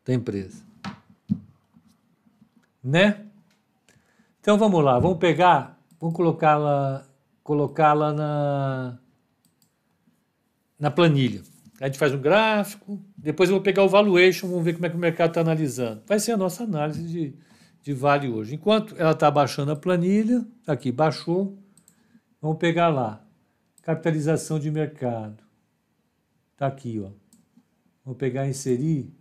da empresa. Né? Então vamos lá, vamos pegar, vamos colocá-la colocá-la na, na planilha. A gente faz um gráfico, depois eu vou pegar o valuation, vamos ver como é que o mercado está analisando. Vai ser a nossa análise de, de vale hoje. Enquanto ela está baixando a planilha, aqui baixou, vamos pegar lá, capitalização de mercado. Está aqui, ó. Vou pegar e inserir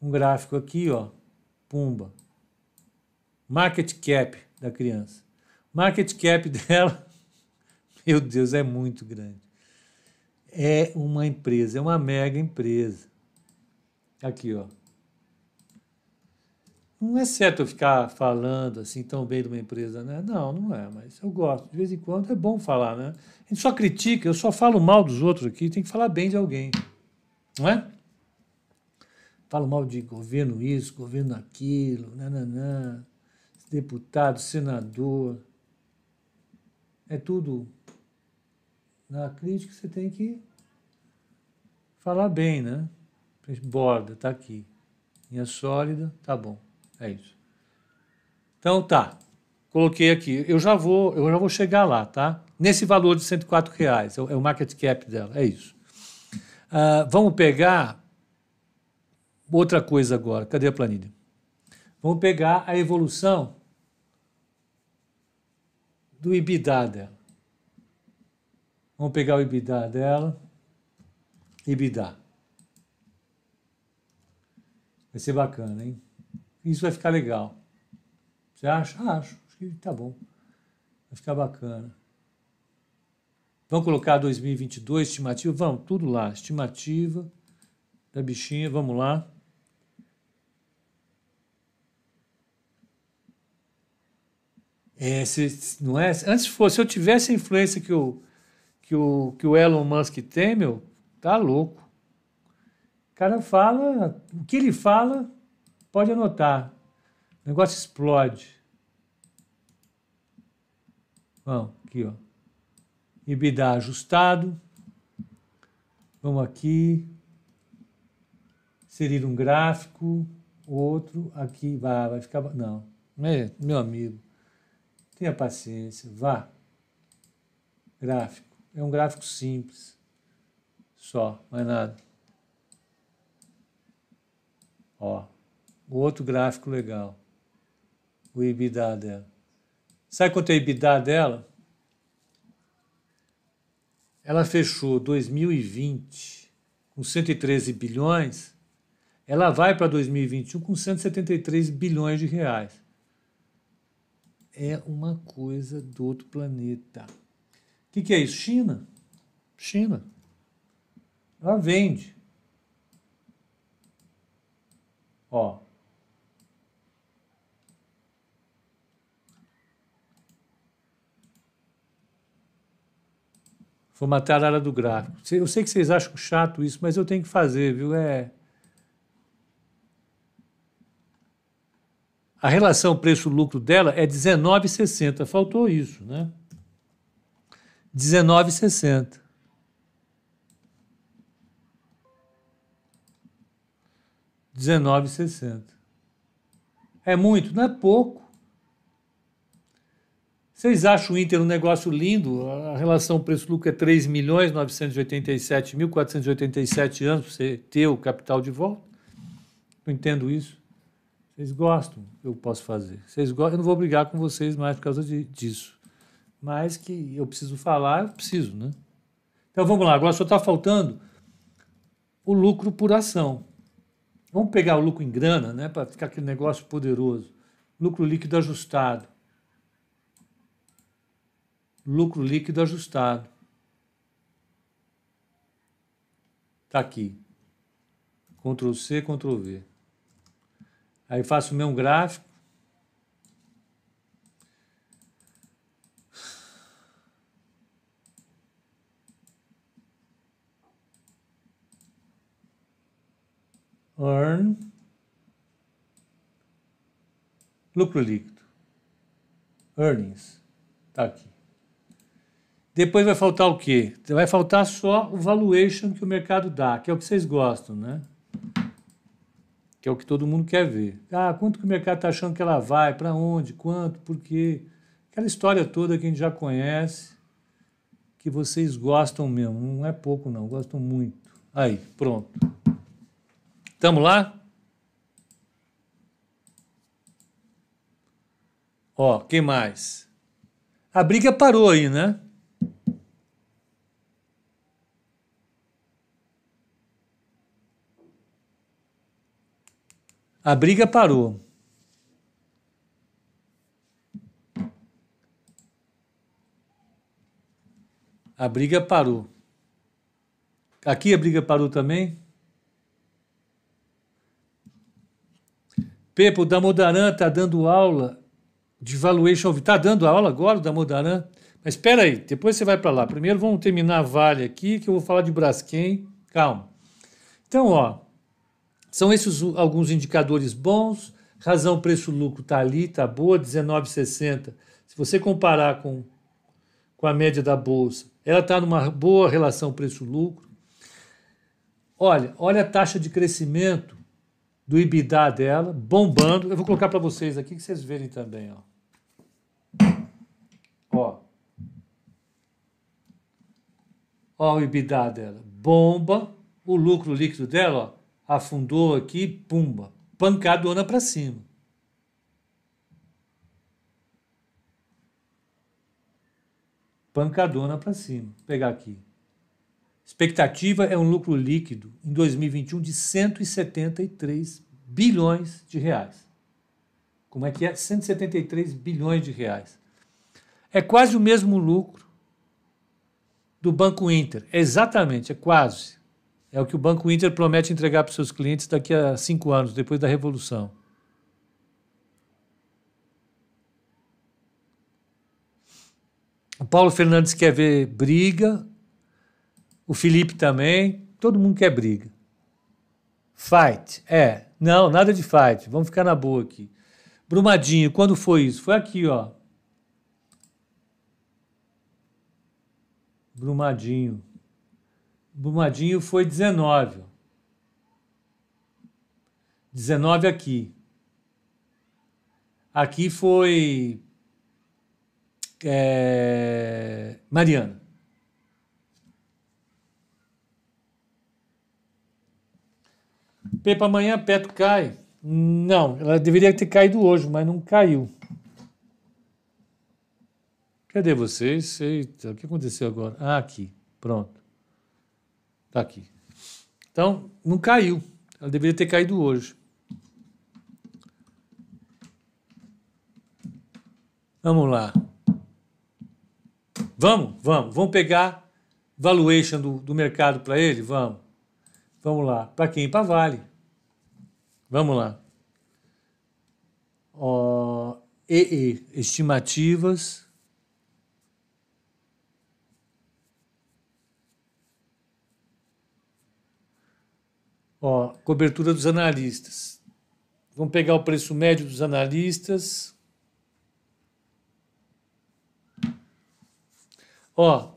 um gráfico aqui, ó. Pumba. Market cap da criança. Market cap dela, meu Deus, é muito grande. É uma empresa, é uma mega empresa. Aqui, ó. Não é certo eu ficar falando assim tão bem de uma empresa, né? Não, não é, mas eu gosto. De vez em quando é bom falar, né? A gente só critica, eu só falo mal dos outros aqui, tem que falar bem de alguém, não é? Falo mal de governo isso, governo aquilo, nananã, deputado, senador. É tudo. Na crítica você tem que falar bem, né? Borda, tá aqui. Linha sólida, tá bom. É isso. Então tá. Coloquei aqui. Eu já vou, eu já vou chegar lá, tá? Nesse valor de cento e quatro reais, é o market cap dela, é isso. Uh, vamos pegar outra coisa agora. Cadê a planilha? Vamos pegar a evolução do EBITDA dela. Vamos pegar o EBITDA dela. EBITDA. Vai ser bacana, hein? Isso vai ficar legal. Você acha? Ah, acho. Acho que tá bom. Vai ficar bacana. Vamos colocar dois mil e vinte e dois, estimativa. Vamos, tudo lá. Estimativa da bichinha. Vamos lá. É, se, não é? Antes fosse, se eu tivesse a influência que eu... Que o, que o Elon Musk tem, meu, tá louco. O cara fala, o que ele fala, pode anotar. O negócio explode. Vamos, aqui, ó. EBITDA ajustado. Vamos aqui. Inserir um gráfico, outro, aqui, vai, vai ficar... Não, é, meu amigo, tenha paciência, vá. Gráfico. É um gráfico simples, só, mais nada. Ó, outro gráfico legal, o EBITDA dela. Sabe quanto é o EBITDA dela? Ela fechou dois mil e vinte com cento e treze bilhões, ela vai para dois mil e vinte e um com cento e setenta e três bilhões de reais. É uma coisa do outro planeta. O que, que é isso? China. China. Ela vende. Ó. Formatar a área do gráfico. Eu sei que vocês acham chato isso, mas eu tenho que fazer, viu? É... A relação preço-lucro dela é dezenove e sessenta. Faltou isso, né? dezenove e sessenta. dezenove e sessenta. É muito? Não é pouco. Vocês acham o Inter um negócio lindo? A relação preço-lucro é três milhões novecentos e oitenta e sete mil quatrocentos e oitenta e sete anos para você ter o capital de volta? Não entendo isso. Vocês gostam? Eu posso fazer. Vocês gostam? Eu não vou brigar com vocês mais por causa de, disso. Mas que eu preciso falar, eu preciso, né? Então vamos lá, agora só está faltando o lucro por ação. Vamos pegar o lucro em grana, né? Para ficar aquele negócio poderoso. Lucro líquido ajustado. Lucro líquido ajustado. Está aqui. Ctrl C, Ctrl V. Aí faço o meu gráfico. Earn. Lucro líquido. Earnings. Está aqui. Depois vai faltar o quê? Vai faltar só o valuation que o mercado dá, que é o que vocês gostam, né? Que é o que todo mundo quer ver. Ah, quanto que o mercado está achando que ela vai? Para onde? Quanto? Por quê? Aquela história toda que a gente já conhece, que vocês gostam mesmo. Não é pouco, não. Gostam muito. Aí, pronto. Estamos lá? Ó, quem mais? A briga parou aí, né? A briga parou. A briga parou. Aqui a briga parou também. Pepo, o Damodaran está dando aula de valuation. Está dando aula agora o Damodaran? Mas espera aí, depois você vai para lá. Primeiro vamos terminar a Vale aqui, que eu vou falar de Braskem. Calma. Então, ó. São esses alguns indicadores bons, razão, preço, lucro está ali, está boa, dezenove e sessenta. Se você comparar com, com a média da Bolsa, ela está numa boa relação preço-lucro. Olha, olha a taxa de crescimento do EBITDA dela, bombando. Eu vou colocar para vocês aqui, que vocês verem também. Ó. Ó. Ó o EBITDA dela, bomba, o lucro líquido dela, ó. Afundou aqui, pumba, pancadona para cima. Pancadona para cima. Vou pegar aqui. Expectativa é um lucro líquido em dois mil e vinte e um de cento e setenta e três bilhões de reais. Como é que é? cento e setenta e três bilhões de reais. É quase o mesmo lucro do Banco Inter. É exatamente, é quase. É o que o Banco Inter promete entregar para os seus clientes daqui a cinco anos, depois da Revolução. O Paulo Fernandes quer ver briga, o Felipe também, todo mundo quer briga. Fight, é. Não, nada de fight, vamos ficar na boa aqui. Brumadinho, quando foi isso? Foi aqui, ó. Brumadinho. Brumadinho foi dezenove. dezenove aqui. Aqui foi é, Mariana. Pepa, amanhã a Petro cai? Não, ela deveria ter caído hoje, mas não caiu. Cadê vocês? Eita, o que aconteceu agora? Ah, aqui. Pronto. Tá aqui. Então, não caiu. Ela deveria ter caído hoje. Vamos lá. Vamos, vamos. Vamos pegar valuation do, do mercado para ele? Vamos. Vamos lá. Para quem? Para Vale. Vamos lá. Ó, E E, estimativas. Ó, cobertura dos analistas. Vamos pegar o preço médio dos analistas. Ó,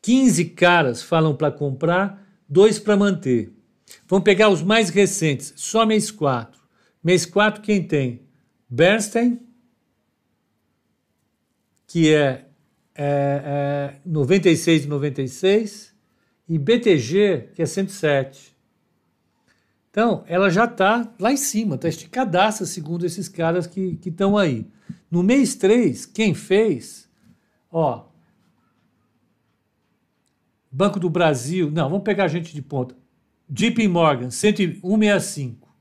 quinze caras falam para comprar, dois para manter. Vamos pegar os mais recentes, só mês quatro. Mês quatro quem tem? Bernstein, que é, é, é noventa e seis e noventa e seis, e B T G, que é cento e sete. Então, ela já está lá em cima, está esticadaça, segundo esses caras que estão aí. No mês três, quem fez? Ó, Banco do Brasil, não, vamos pegar gente de ponta. J P Morgan, cento e um vírgula sessenta e cinco.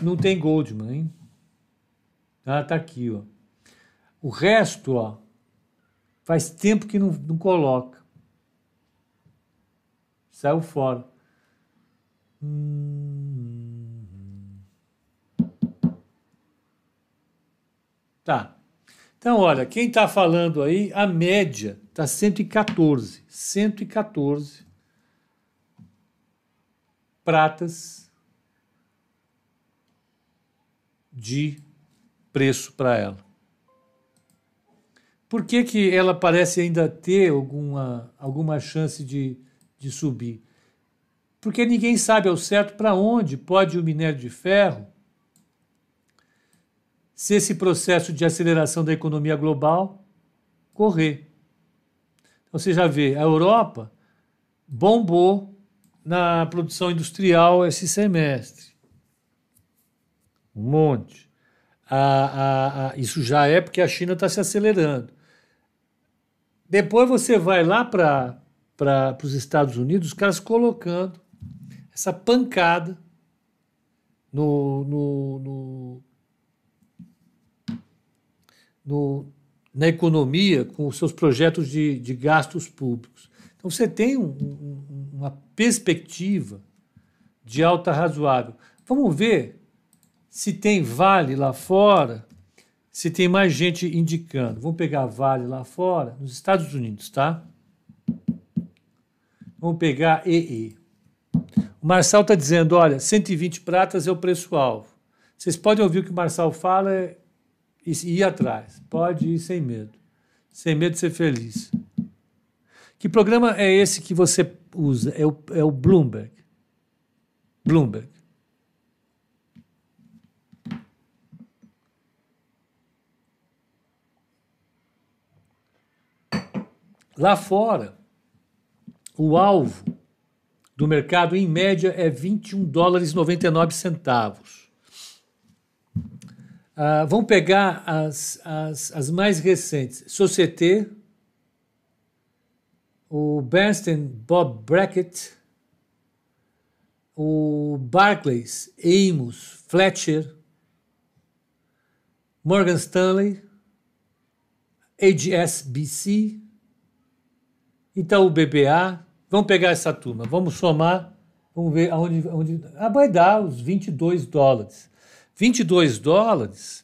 Não tem Goldman, hein? Ah, tá aqui, ó. O resto, ó. Faz tempo que não, não coloca. Saiu fora. Hum. Tá. Então, olha, quem está falando aí, a média está cento e quatorze. cento e quatorze pratas de preço para ela. Por que que ela parece ainda ter alguma, alguma chance de, de subir? Porque ninguém sabe ao certo para onde pode o minério de ferro, se esse processo de aceleração da economia global correr. Então, você já vê, a Europa bombou na produção industrial esse semestre. Um monte. A, a, a, isso já é porque a China está se acelerando. Depois você vai lá para para os Estados Unidos, os caras colocando essa pancada no, no, no, no, na economia com os seus projetos de, de gastos públicos. Então, você tem um, um, uma perspectiva de alta razoável. Vamos ver se tem Vale lá fora, se tem mais gente indicando. Vamos pegar Vale lá fora, nos Estados Unidos, tá? Vamos pegar E E. O Marçal está dizendo, olha, cento e vinte pratas é o preço-alvo. Vocês podem ouvir o que o Marçal fala e ir atrás. Pode ir sem medo. Sem medo de ser feliz. Que programa é esse que você usa? É o, é o Bloomberg. Bloomberg. Lá fora, o alvo do mercado, em média, é vinte e um dólares e noventa e nove centavos. Ah, vamos pegar as, as, as mais recentes. Société, o Bernstein Bob Brackett, o Barclays, Amos, Fletcher, Morgan Stanley, H S B C, Itaú B B A. Vamos pegar essa turma, vamos somar, vamos ver aonde, aonde... Ah, vai dar os vinte e dois dólares. vinte e dois dólares,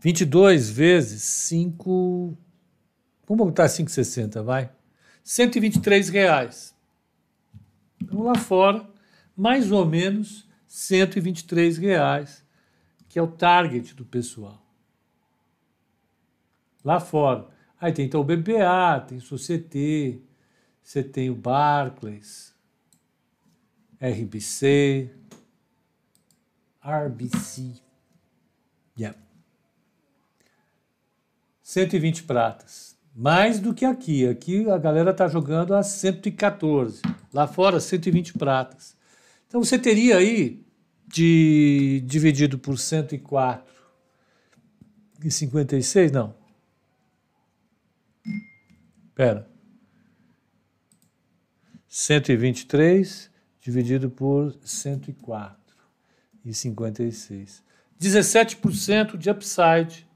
vinte e dois vezes cinco, vamos botar cinco e sessenta, vai. cento e vinte e três reais. Então, lá fora, mais ou menos cento e vinte e três reais, que é o target do pessoal. Lá fora. Aí tem então o B B A, tem o Société, você tem o Barclays, R B C, R B C. Yeah. cento e vinte pratas. Mais do que aqui. Aqui a galera está jogando a cento e quatorze. Lá fora, cento e vinte pratas. Então você teria aí, de, dividido por cento e quatro e cinquenta e seis, não. Pera. cento e vinte e três dividido por cento e quatro e cinquenta e seis. dezessete por cento de upside,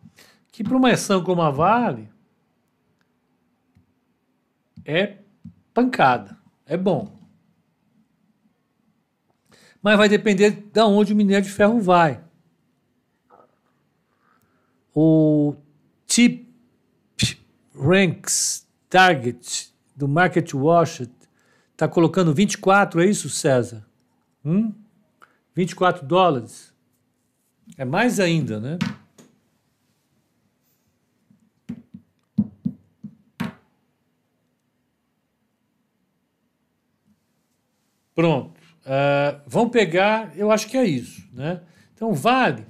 que para uma ação como a Vale é pancada, é bom. Mas vai depender de onde o minério de ferro vai. O T I P Ranks Target do Market Watch está colocando vinte e quatro, é isso, César? Hum? vinte e quatro dólares? É mais ainda, né? Pronto. Uh, vão pegar, eu acho que é isso, né? Então, Vale.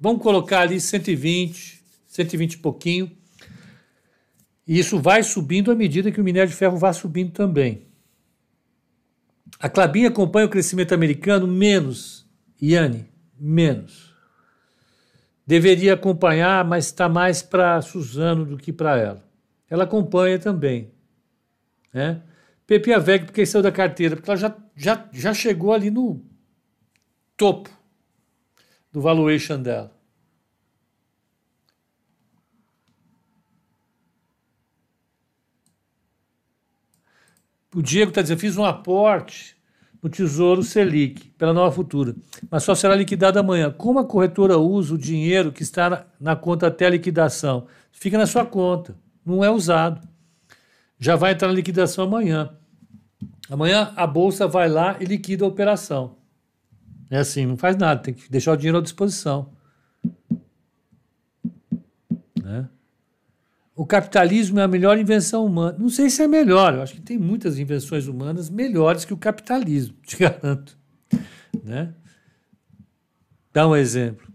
Vamos colocar ali cento e vinte, cento e vinte e pouquinho. E isso vai subindo à medida que o minério de ferro vai subindo também. A Klabin acompanha o crescimento americano menos, Iane, menos. Deveria acompanhar, mas está mais para Suzano do que para ela. Ela acompanha também. Né? P P A V E G, porque saiu da carteira, porque ela já, já, já chegou ali no topo do valuation dela. O Diego está dizendo, fiz um aporte no Tesouro Selic, pela Nova Futura, mas só será liquidado amanhã. Como a corretora usa o dinheiro que está na, na conta até a liquidação? Fica na sua conta, não é usado. Já vai entrar na liquidação amanhã. Amanhã a Bolsa vai lá e liquida a operação. É assim, não faz nada, tem que deixar o dinheiro à disposição. Né? O capitalismo é a melhor invenção humana. Não sei se é melhor, eu acho que tem muitas invenções humanas melhores que o capitalismo, te garanto. Né? Dá um exemplo.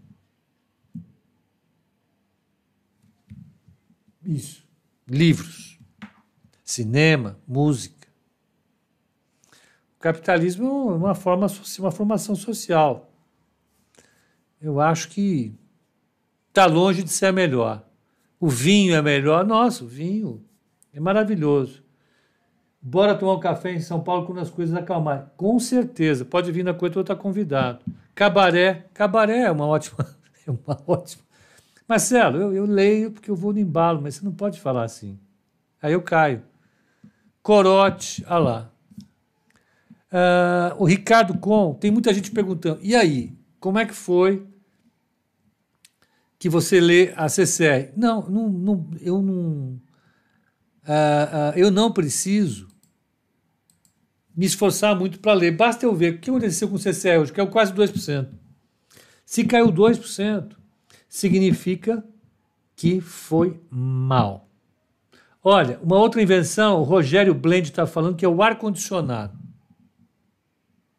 Isso. Livros, cinema, música. O capitalismo é uma, forma, uma formação social. Eu acho que está longe de ser a melhor. O vinho é melhor. Nossa, o vinho é maravilhoso. Bora tomar um café em São Paulo quando as coisas acalmarem. Com certeza. Pode vir na coisa, está convidado. Cabaré. Cabaré é uma ótima... É uma ótima. Marcelo, eu, eu leio porque eu vou no embalo, mas você não pode falar assim. Aí eu caio. Corote. Ah lá. Ah, o Ricardo Com. Tem muita gente perguntando. E aí? Como é que foi que você lê a C C R? Não, não, não eu não... Ah, ah, eu não preciso me esforçar muito para ler. Basta eu ver o que aconteceu com o C C R hoje, caiu quase dois por cento. Se caiu dois por cento, significa que foi mal. Olha, uma outra invenção, o Rogério Blend está falando, que é o ar-condicionado.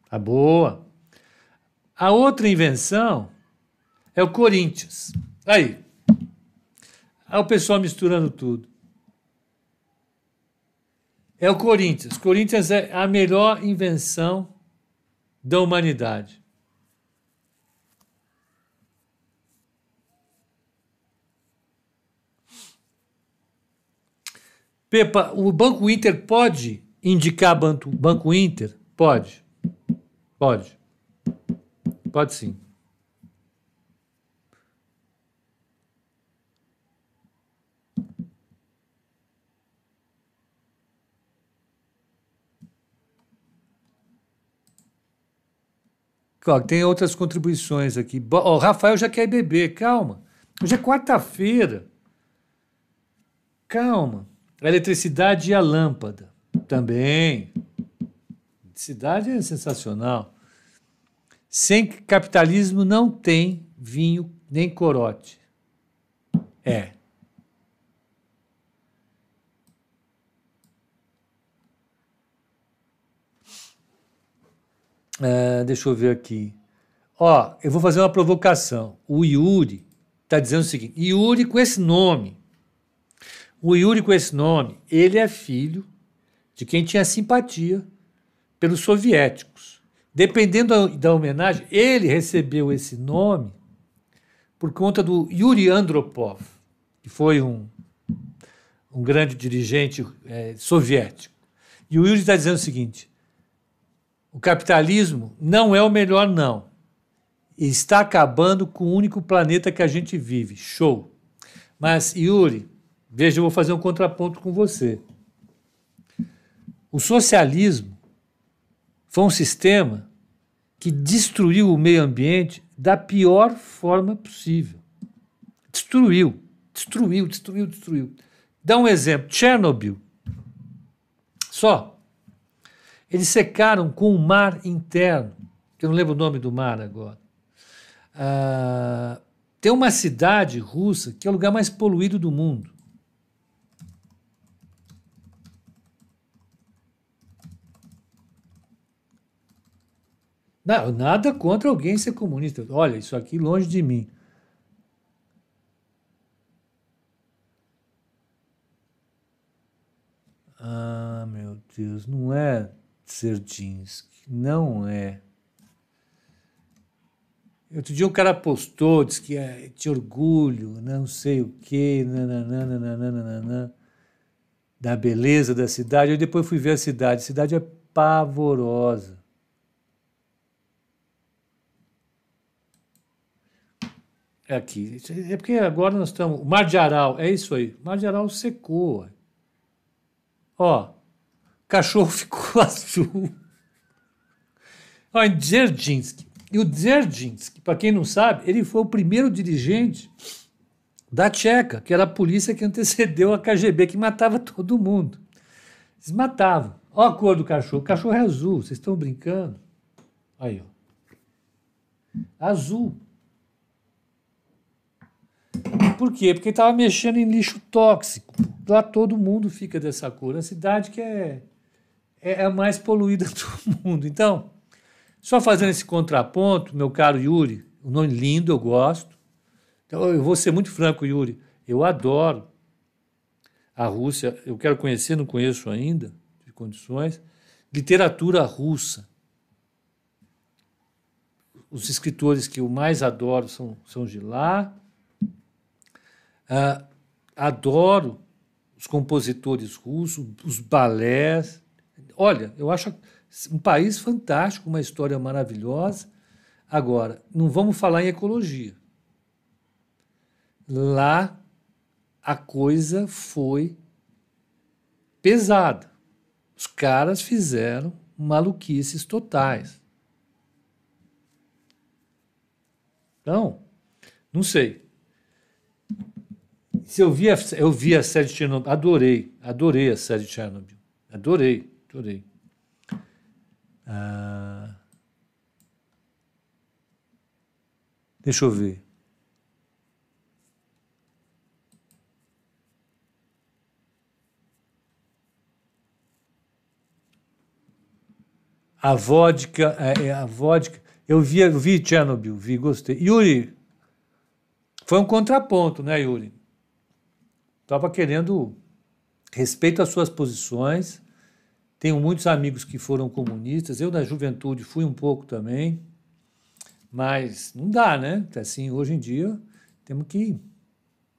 Tá boa. A outra invenção é o Corinthians. Aí. Aí o pessoal misturando tudo. É o Corinthians. Corinthians é a melhor invenção da humanidade. Pepa, o Banco Inter pode indicar Banco, Banco Inter? Pode. Pode. Pode sim. Claro, tem outras contribuições aqui. O Rafael já quer beber, calma. Hoje é quarta-feira. Calma. A eletricidade e a lâmpada também. A eletricidade é sensacional. Sem capitalismo não tem vinho nem corote. É. Uh, deixa eu ver aqui. Ó, eu vou fazer uma provocação. O Yuri está dizendo o seguinte, Yuri com esse nome, o Yuri com esse nome, ele é filho de quem tinha simpatia pelos soviéticos. Dependendo da, da homenagem, ele recebeu esse nome por conta do Yuri Andropov, que foi um, um grande dirigente é, soviético. E o Yuri está dizendo o seguinte, o capitalismo não é o melhor, não. Está acabando com o único planeta que a gente vive. Show. Mas, Yuri, veja, eu vou fazer um contraponto com você. O socialismo foi um sistema que destruiu o meio ambiente da pior forma possível. Destruiu, destruiu, destruiu, destruiu. Dá um exemplo. Chernobyl. Só. Eles secaram com o mar interno, que eu não lembro o nome do mar agora. Ah, tem uma cidade russa que é o lugar mais poluído do mundo. Não, nada contra alguém ser comunista. Olha, isso aqui longe de mim. Ah, meu Deus, não é... Dzerzhinsky, não é. Outro dia um cara postou, disse que é, tinha orgulho, não sei o quê, nananana, nananana, da beleza da cidade. Eu depois fui ver a cidade. A cidade é pavorosa. É aqui. É porque agora nós estamos... O Mar de Aral, é isso aí. O Mar de Aral secou. Ó. cachorro ficou azul. Olha, Dzerzhinsky. E o Dzerzhinsky, para quem não sabe, ele foi o primeiro dirigente da Tcheca, que era a polícia que antecedeu a K G B, que matava todo mundo. Eles matavam. Olha a cor do cachorro. O cachorro é azul. Vocês estão brincando? Aí, ó. Azul. Por quê? Porque estava mexendo em lixo tóxico. Lá todo mundo fica dessa cor. A cidade que é, é a mais poluída do mundo. Então, só fazendo esse contraponto, meu caro Yuri, um nome lindo, eu gosto. Então, eu vou ser muito franco, Yuri. Eu adoro a Rússia. Eu quero conhecer, não conheço ainda, de condições. Literatura russa. Os escritores que eu mais adoro são, são de lá. Uh, adoro os compositores russos, os balés. Olha, eu acho um país fantástico, uma história maravilhosa. Agora, não vamos falar em ecologia. Lá a coisa foi pesada. Os caras fizeram maluquices totais. Então, não sei. Se eu vi, a, eu vi a série de Chernobyl, adorei, adorei a série de Chernobyl, adorei, adorei. Ah, deixa eu ver. A vodka, é, é a vodka, eu vi, eu vi Chernobyl, vi, gostei. Yuri, foi um contraponto, né, Yuri? Estava querendo respeito às suas posições. Tenho muitos amigos que foram comunistas. Eu, na juventude, fui um pouco também. Mas não dá, né? Assim, hoje em dia, temos que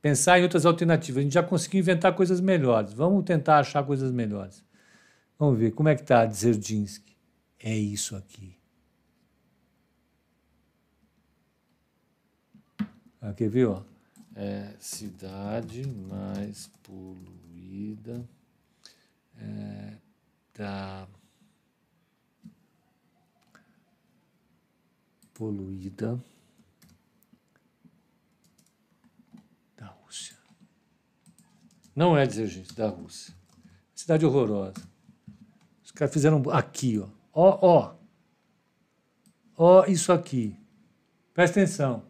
pensar em outras alternativas. A gente já conseguiu inventar coisas melhores. Vamos tentar achar coisas melhores. Vamos ver como é que está a Dzerzhinsky. É isso aqui. Ah, quer ver, ó? É cidade mais poluída é, da poluída da Rússia. Não é dizer, gente, da Rússia. Cidade horrorosa. Os caras fizeram aqui, ó. Ó, ó. Ó isso aqui. Presta atenção.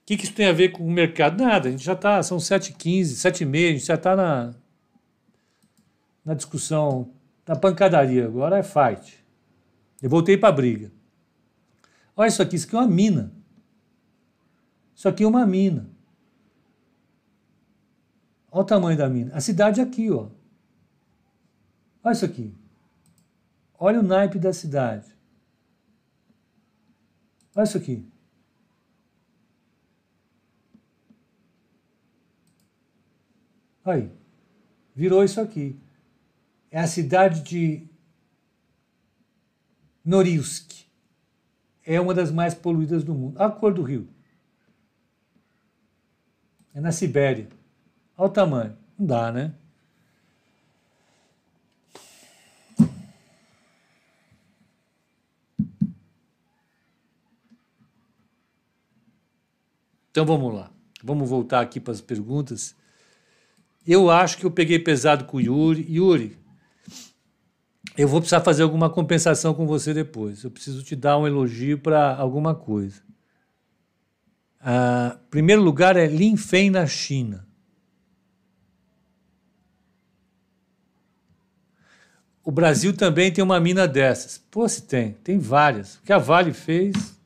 O que, que isso tem a ver com o mercado? Nada, a gente já está, são sete e quinze, sete e meia, a gente já está na, na discussão, na pancadaria, agora é fight. Eu voltei para a briga. Olha isso aqui, isso aqui é uma mina. Isso aqui é uma mina. Olha o tamanho da mina. A cidade é aqui, ó. Olha isso aqui. Olha o naipe da cidade. Olha isso aqui. Aí, virou isso aqui. É a cidade de Norilsk. É uma das mais poluídas do mundo. Olha a cor do rio. É na Sibéria. Olha o tamanho. Não dá, né? Então vamos lá. Vamos voltar aqui para as perguntas. Eu acho que eu peguei pesado com o Yuri. Yuri, eu vou precisar fazer alguma compensação com você depois. Eu preciso te dar um elogio para alguma coisa. Ah, primeiro lugar é Linfeng na China. O Brasil também tem uma mina dessas. Pô, se tem. Tem várias. O que a Vale fez...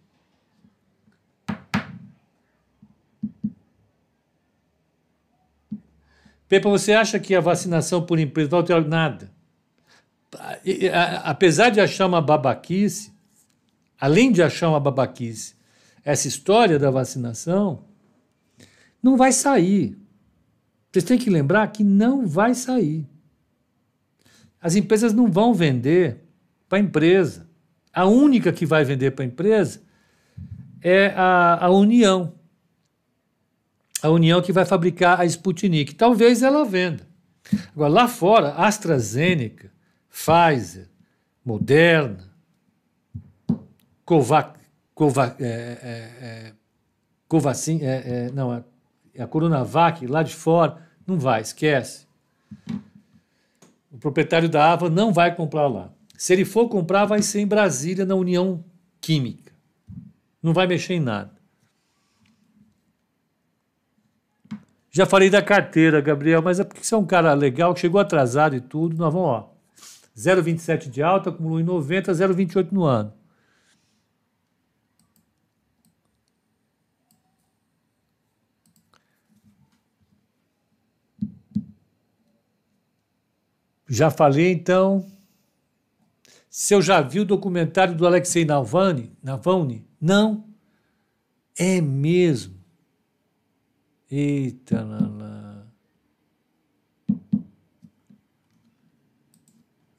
Pepa, você acha que a vacinação por empresa não altera nada? Apesar de achar uma babaquice, além de achar uma babaquice, essa história da vacinação não vai sair. Vocês têm que lembrar que não vai sair. As empresas não vão vender para a empresa. A única que vai vender para a empresa é a, a União. A União que vai fabricar a Sputnik. Talvez ela venda. Agora, lá fora, AstraZeneca, Pfizer, Moderna, Covac, Covac, é, é, é, Covacin, é, é, não, a, a Coronavac lá de fora, não vai, esquece. O proprietário da Ava não vai comprar lá. Se ele for comprar, vai ser em Brasília, na União Química. Não vai mexer em nada. Já falei da carteira, Gabriel, mas é porque você é um cara legal, que chegou atrasado e tudo. Nós vamos, ó, zero vírgula vinte e sete de alta, acumulou em noventa, zero vírgula vinte e oito no ano. Já falei, então. Se eu já vi o documentário do Alexei Navalny? Navalny? Não. É mesmo. Eita, lá, lá.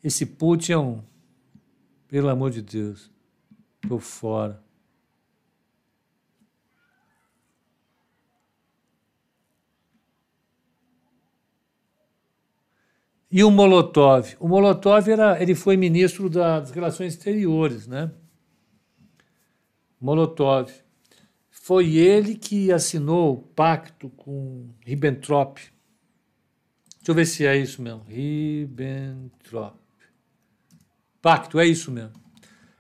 Esse Putin é um... Pelo amor de Deus. Tô fora. E o Molotov? O Molotov era, ele foi ministro da, das Relações Exteriores, né? Molotov. Foi ele que assinou o pacto com Ribbentrop. Deixa eu ver se é isso mesmo. Ribbentrop. Pacto, é isso mesmo.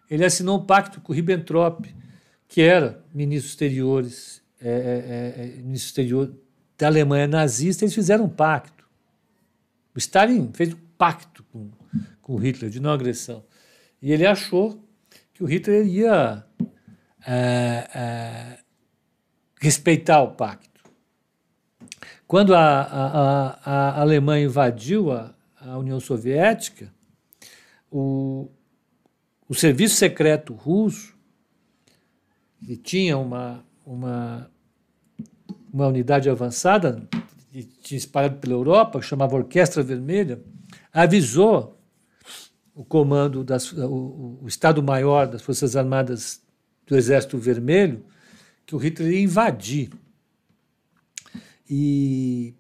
Ele assinou um pacto com Ribbentrop, que era ministro exteriores, é, é, é, ministro exterior da Alemanha nazista. Eles fizeram um pacto. O Stalin fez um pacto com, com Hitler de não agressão. E ele achou que o Hitler ia é, é, respeitar o pacto. Quando a, a, a, a Alemanha invadiu a, a União Soviética, o, o serviço secreto russo, ele tinha uma, uma, uma unidade avançada, e tinha espalhado pela Europa, chamava Orquestra Vermelha, avisou o comando, das, o, o Estado-Maior das Forças Armadas do Exército Vermelho, que o Hitler ia invadir. E,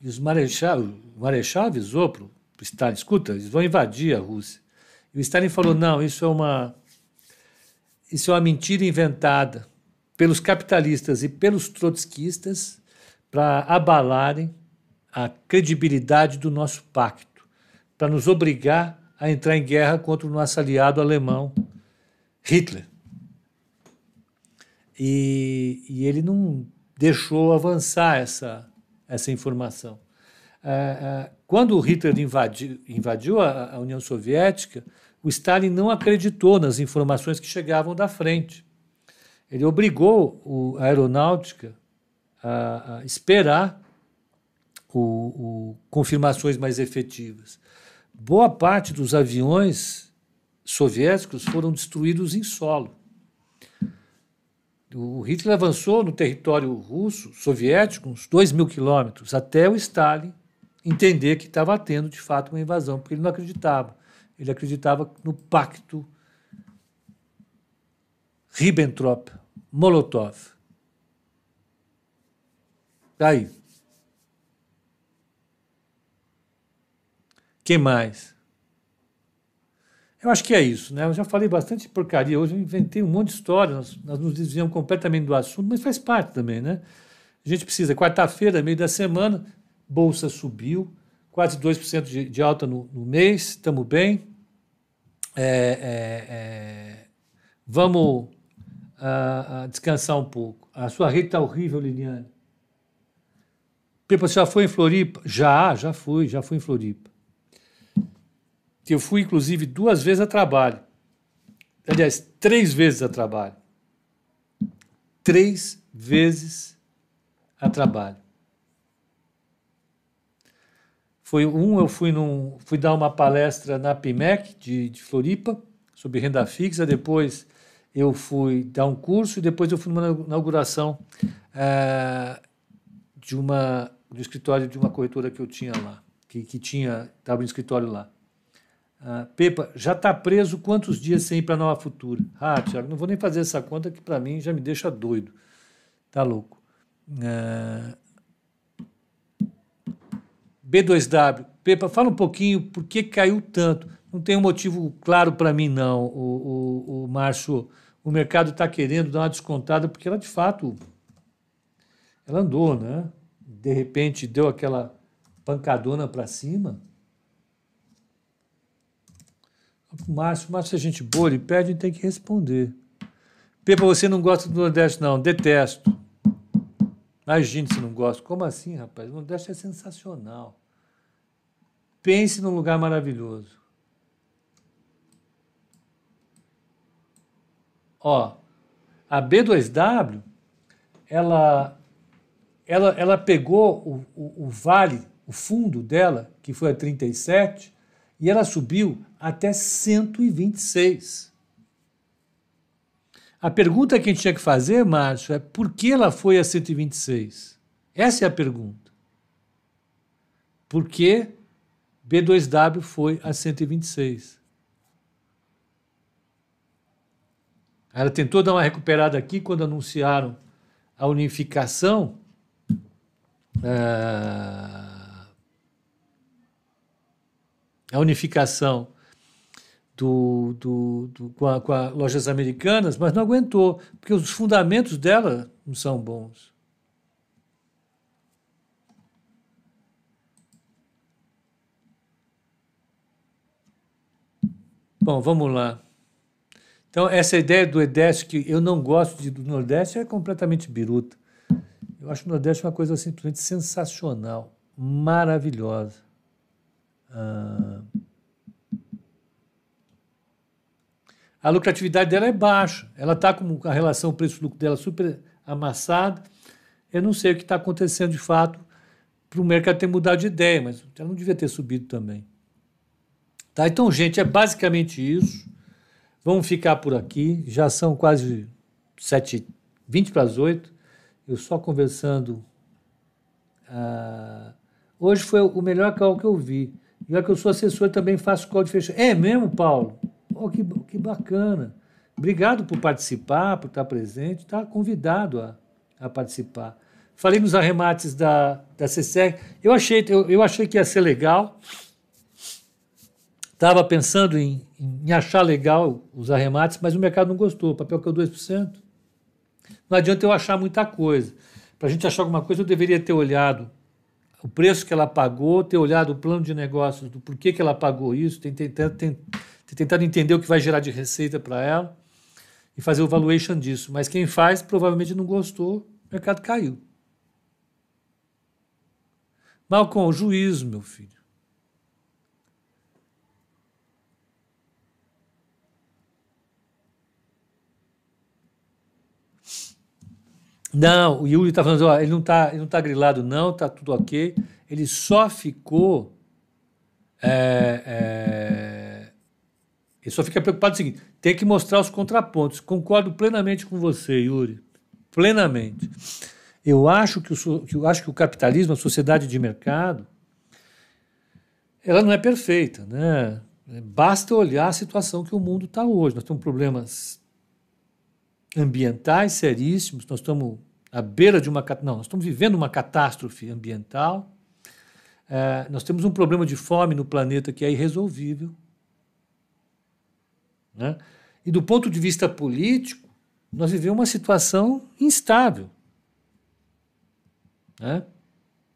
e os marechal, o Marechal avisou para o Stalin, escuta, eles vão invadir a Rússia. E o Stalin falou, não, isso é uma, isso é uma mentira inventada pelos capitalistas e pelos trotskistas para abalarem a credibilidade do nosso pacto, para nos obrigar a entrar em guerra contra o nosso aliado alemão, Hitler. E, e ele não deixou avançar essa, essa informação. Ah, ah, quando o Hitler invadiu, invadiu a, a União Soviética, o Stalin não acreditou nas informações que chegavam da frente. Ele obrigou a aeronáutica a esperar o, o, confirmações mais efetivas. Boa parte dos aviões soviéticos foram destruídos em solo. O Hitler avançou no território russo, soviético, uns dois mil quilômetros, até o Stalin entender que estava tendo, de fato, uma invasão, porque ele não acreditava. Ele acreditava no pacto Ribbentrop, Molotov. Aí. Quem mais? Eu acho que é isso, né? Eu já falei bastante porcaria hoje, eu inventei um monte de história, nós, nós nos desviamos completamente do assunto, mas faz parte também, né? A gente precisa, quarta-feira, meio da semana, bolsa subiu, quase dois por cento de, de alta no, no mês, estamos bem. É, é, é, vamos... A descansar um pouco. A sua rede está horrível, Liliane. Pepa, você já foi em Floripa? Já, já fui, já fui em Floripa. Eu fui, inclusive, duas vezes a trabalho. Aliás, três vezes a trabalho. Três vezes a trabalho. Foi um, eu fui, num, fui dar uma palestra na P I M E C de, de Floripa, sobre renda fixa, depois... Eu fui dar um curso e depois eu fui numa inauguração é, de uma, do escritório de uma corretora que eu tinha lá, que, que tinha, estava no escritório lá. Ah, Pepa, já está preso quantos dias sem ir para a Nova Futura? Ah, Tiago, não vou nem fazer essa conta que para mim já me deixa doido. Tá louco. Ah, B dois W. Pepa, fala um pouquinho por que caiu tanto. Não tem um motivo claro para mim, não, o, o, o Márcio. O mercado está querendo dar uma descontada porque ela, de fato, ela andou, né? De repente, deu aquela pancadona para cima. O Márcio, o Márcio é gente boa, ele pede e tem que responder. Pepa, você não gosta do Nordeste, não. Detesto. Imagine se não gosta. Como assim, rapaz? O Nordeste é sensacional. Pense num lugar maravilhoso. Ó, a B dois W, ela, ela, ela pegou o, o, o vale, o fundo dela, que foi a trinta e sete, e ela subiu até cento e vinte e seis. A pergunta que a gente tinha que fazer, Márcio, é por que ela foi a cento e vinte e seis? Essa é a pergunta. Por que B dois W foi a cento e vinte e seis? Ela tentou dar uma recuperada aqui quando anunciaram a unificação. Ah, a unificação do, do, do, com, a, com a Lojas Americanas, mas não aguentou, porque os fundamentos dela não são bons. Bom, vamos lá. Então, essa ideia do Nordeste, que eu não gosto de, do Nordeste, é completamente biruta. Eu acho o Nordeste uma coisa simplesmente sensacional, maravilhosa. Ah, a lucratividade dela é baixa. Ela está com a relação preço-lucro dela super amassada. Eu não sei o que está acontecendo, de fato, para o mercado ter mudado de ideia, mas ela não devia ter subido também. Tá? Então, gente, é basicamente isso. Vamos ficar por aqui, já são quase sete e vinte para as oito, eu só conversando. Ah, hoje foi o melhor call que eu vi. Já que eu sou assessor, também faço call de fechamento. É mesmo, Paulo? Oh, que, que bacana. Obrigado por participar, por estar presente, está convidado a, a participar. Falei nos arremates da, da C C R. Eu achei, eu, eu achei que ia ser legal. Estava pensando em, em achar legal os arremates, mas o mercado não gostou. O papel que eu dois por cento. Não adianta eu achar muita coisa. Para a gente achar alguma coisa, eu deveria ter olhado o preço que ela pagou, ter olhado o plano de negócios, do porquê que ela pagou isso, ter tentado, ter, ter tentado entender o que vai gerar de receita para ela e fazer o valuation disso. Mas quem faz provavelmente não gostou, o mercado caiu. Malcom, juízo, meu filho. Não, o Yuri está falando, ó, ele não está tá grilado não, está tudo ok. Ele só ficou... É, é, ele só fica preocupado com o seguinte, tem que mostrar os contrapontos. Concordo plenamente com você, Yuri. Plenamente. Eu acho que o, que eu acho que o capitalismo, a sociedade de mercado, ela não é perfeita, né? Basta olhar a situação que o mundo está hoje. Nós temos problemas... ambientais seríssimos, nós estamos à beira de uma... Não, nós estamos vivendo uma catástrofe ambiental, é, nós temos um problema de fome no planeta que é irresolvível, né? E do ponto de vista político, nós vivemos uma situação instável, né?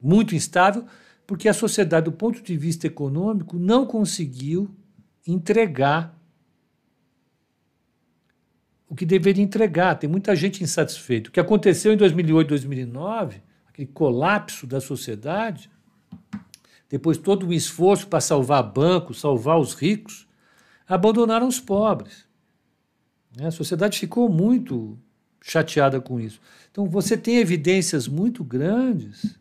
Muito instável, porque a sociedade, do ponto de vista econômico, não conseguiu entregar o que deveria entregar, tem muita gente insatisfeita. O que aconteceu em dois mil e oito, dois mil e nove, aquele colapso da sociedade, depois todo o esforço para salvar bancos, salvar os ricos, abandonaram os pobres. A sociedade ficou muito chateada com isso. Então, você tem evidências muito grandes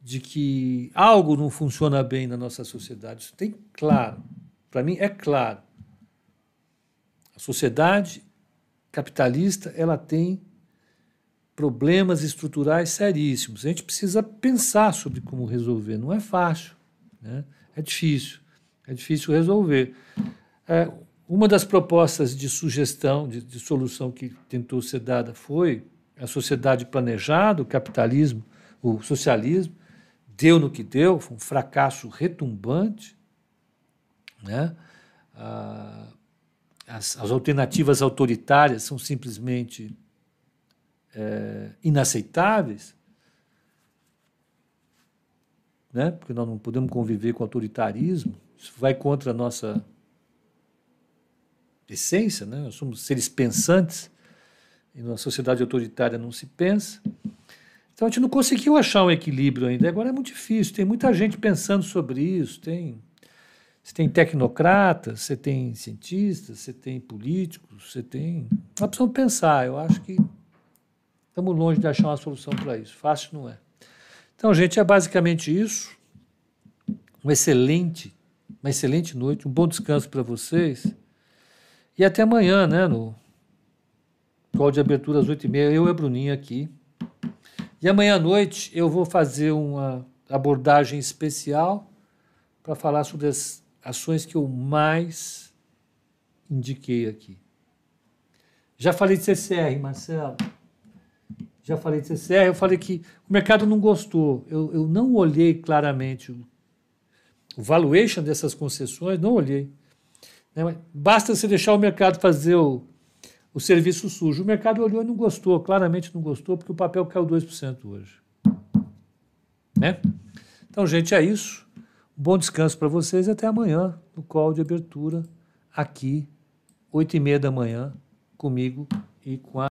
de que algo não funciona bem na nossa sociedade. Isso tem claro. Para mim, é claro. A sociedade... capitalista, ela tem problemas estruturais seríssimos. A gente precisa pensar sobre como resolver. Não é fácil, né? É difícil. É difícil resolver. É, uma das propostas de sugestão, de, de solução que tentou ser dada foi a sociedade planejada, o capitalismo, o socialismo, deu no que deu, foi um fracasso retumbante, né? Ah, as, as alternativas autoritárias são simplesmente é, inaceitáveis, né? Porque nós não podemos conviver com autoritarismo, isso vai contra a nossa essência, né? Nós somos seres pensantes, e numa sociedade autoritária não se pensa. Então, a gente não conseguiu achar um equilíbrio ainda. Agora é muito difícil, tem muita gente pensando sobre isso. Tem, você tem tecnocratas, você tem cientistas, você tem políticos, você tem... Nós precisamos pensar. Eu acho que estamos longe de achar uma solução para isso. Fácil não é. Então, gente, é basicamente isso. Um excelente, uma excelente noite, um bom descanso para vocês. E até amanhã, né, no call de abertura às oito e meia, eu e a Bruninha aqui. E amanhã à noite eu vou fazer uma abordagem especial para falar sobre as ações que eu mais indiquei aqui. Já falei de C C R, Marcelo. Já falei de C C R, eu falei que o mercado não gostou. Eu, eu não olhei claramente o, o valuation dessas concessões, não olhei. Né? Basta você deixar o mercado fazer o... o serviço sujo. O mercado olhou e não gostou, claramente não gostou, porque o papel caiu dois por cento hoje. Né? Então, gente, é isso. Um bom descanso para vocês e até amanhã, no call de abertura, aqui, oito e meia da manhã, comigo e com a...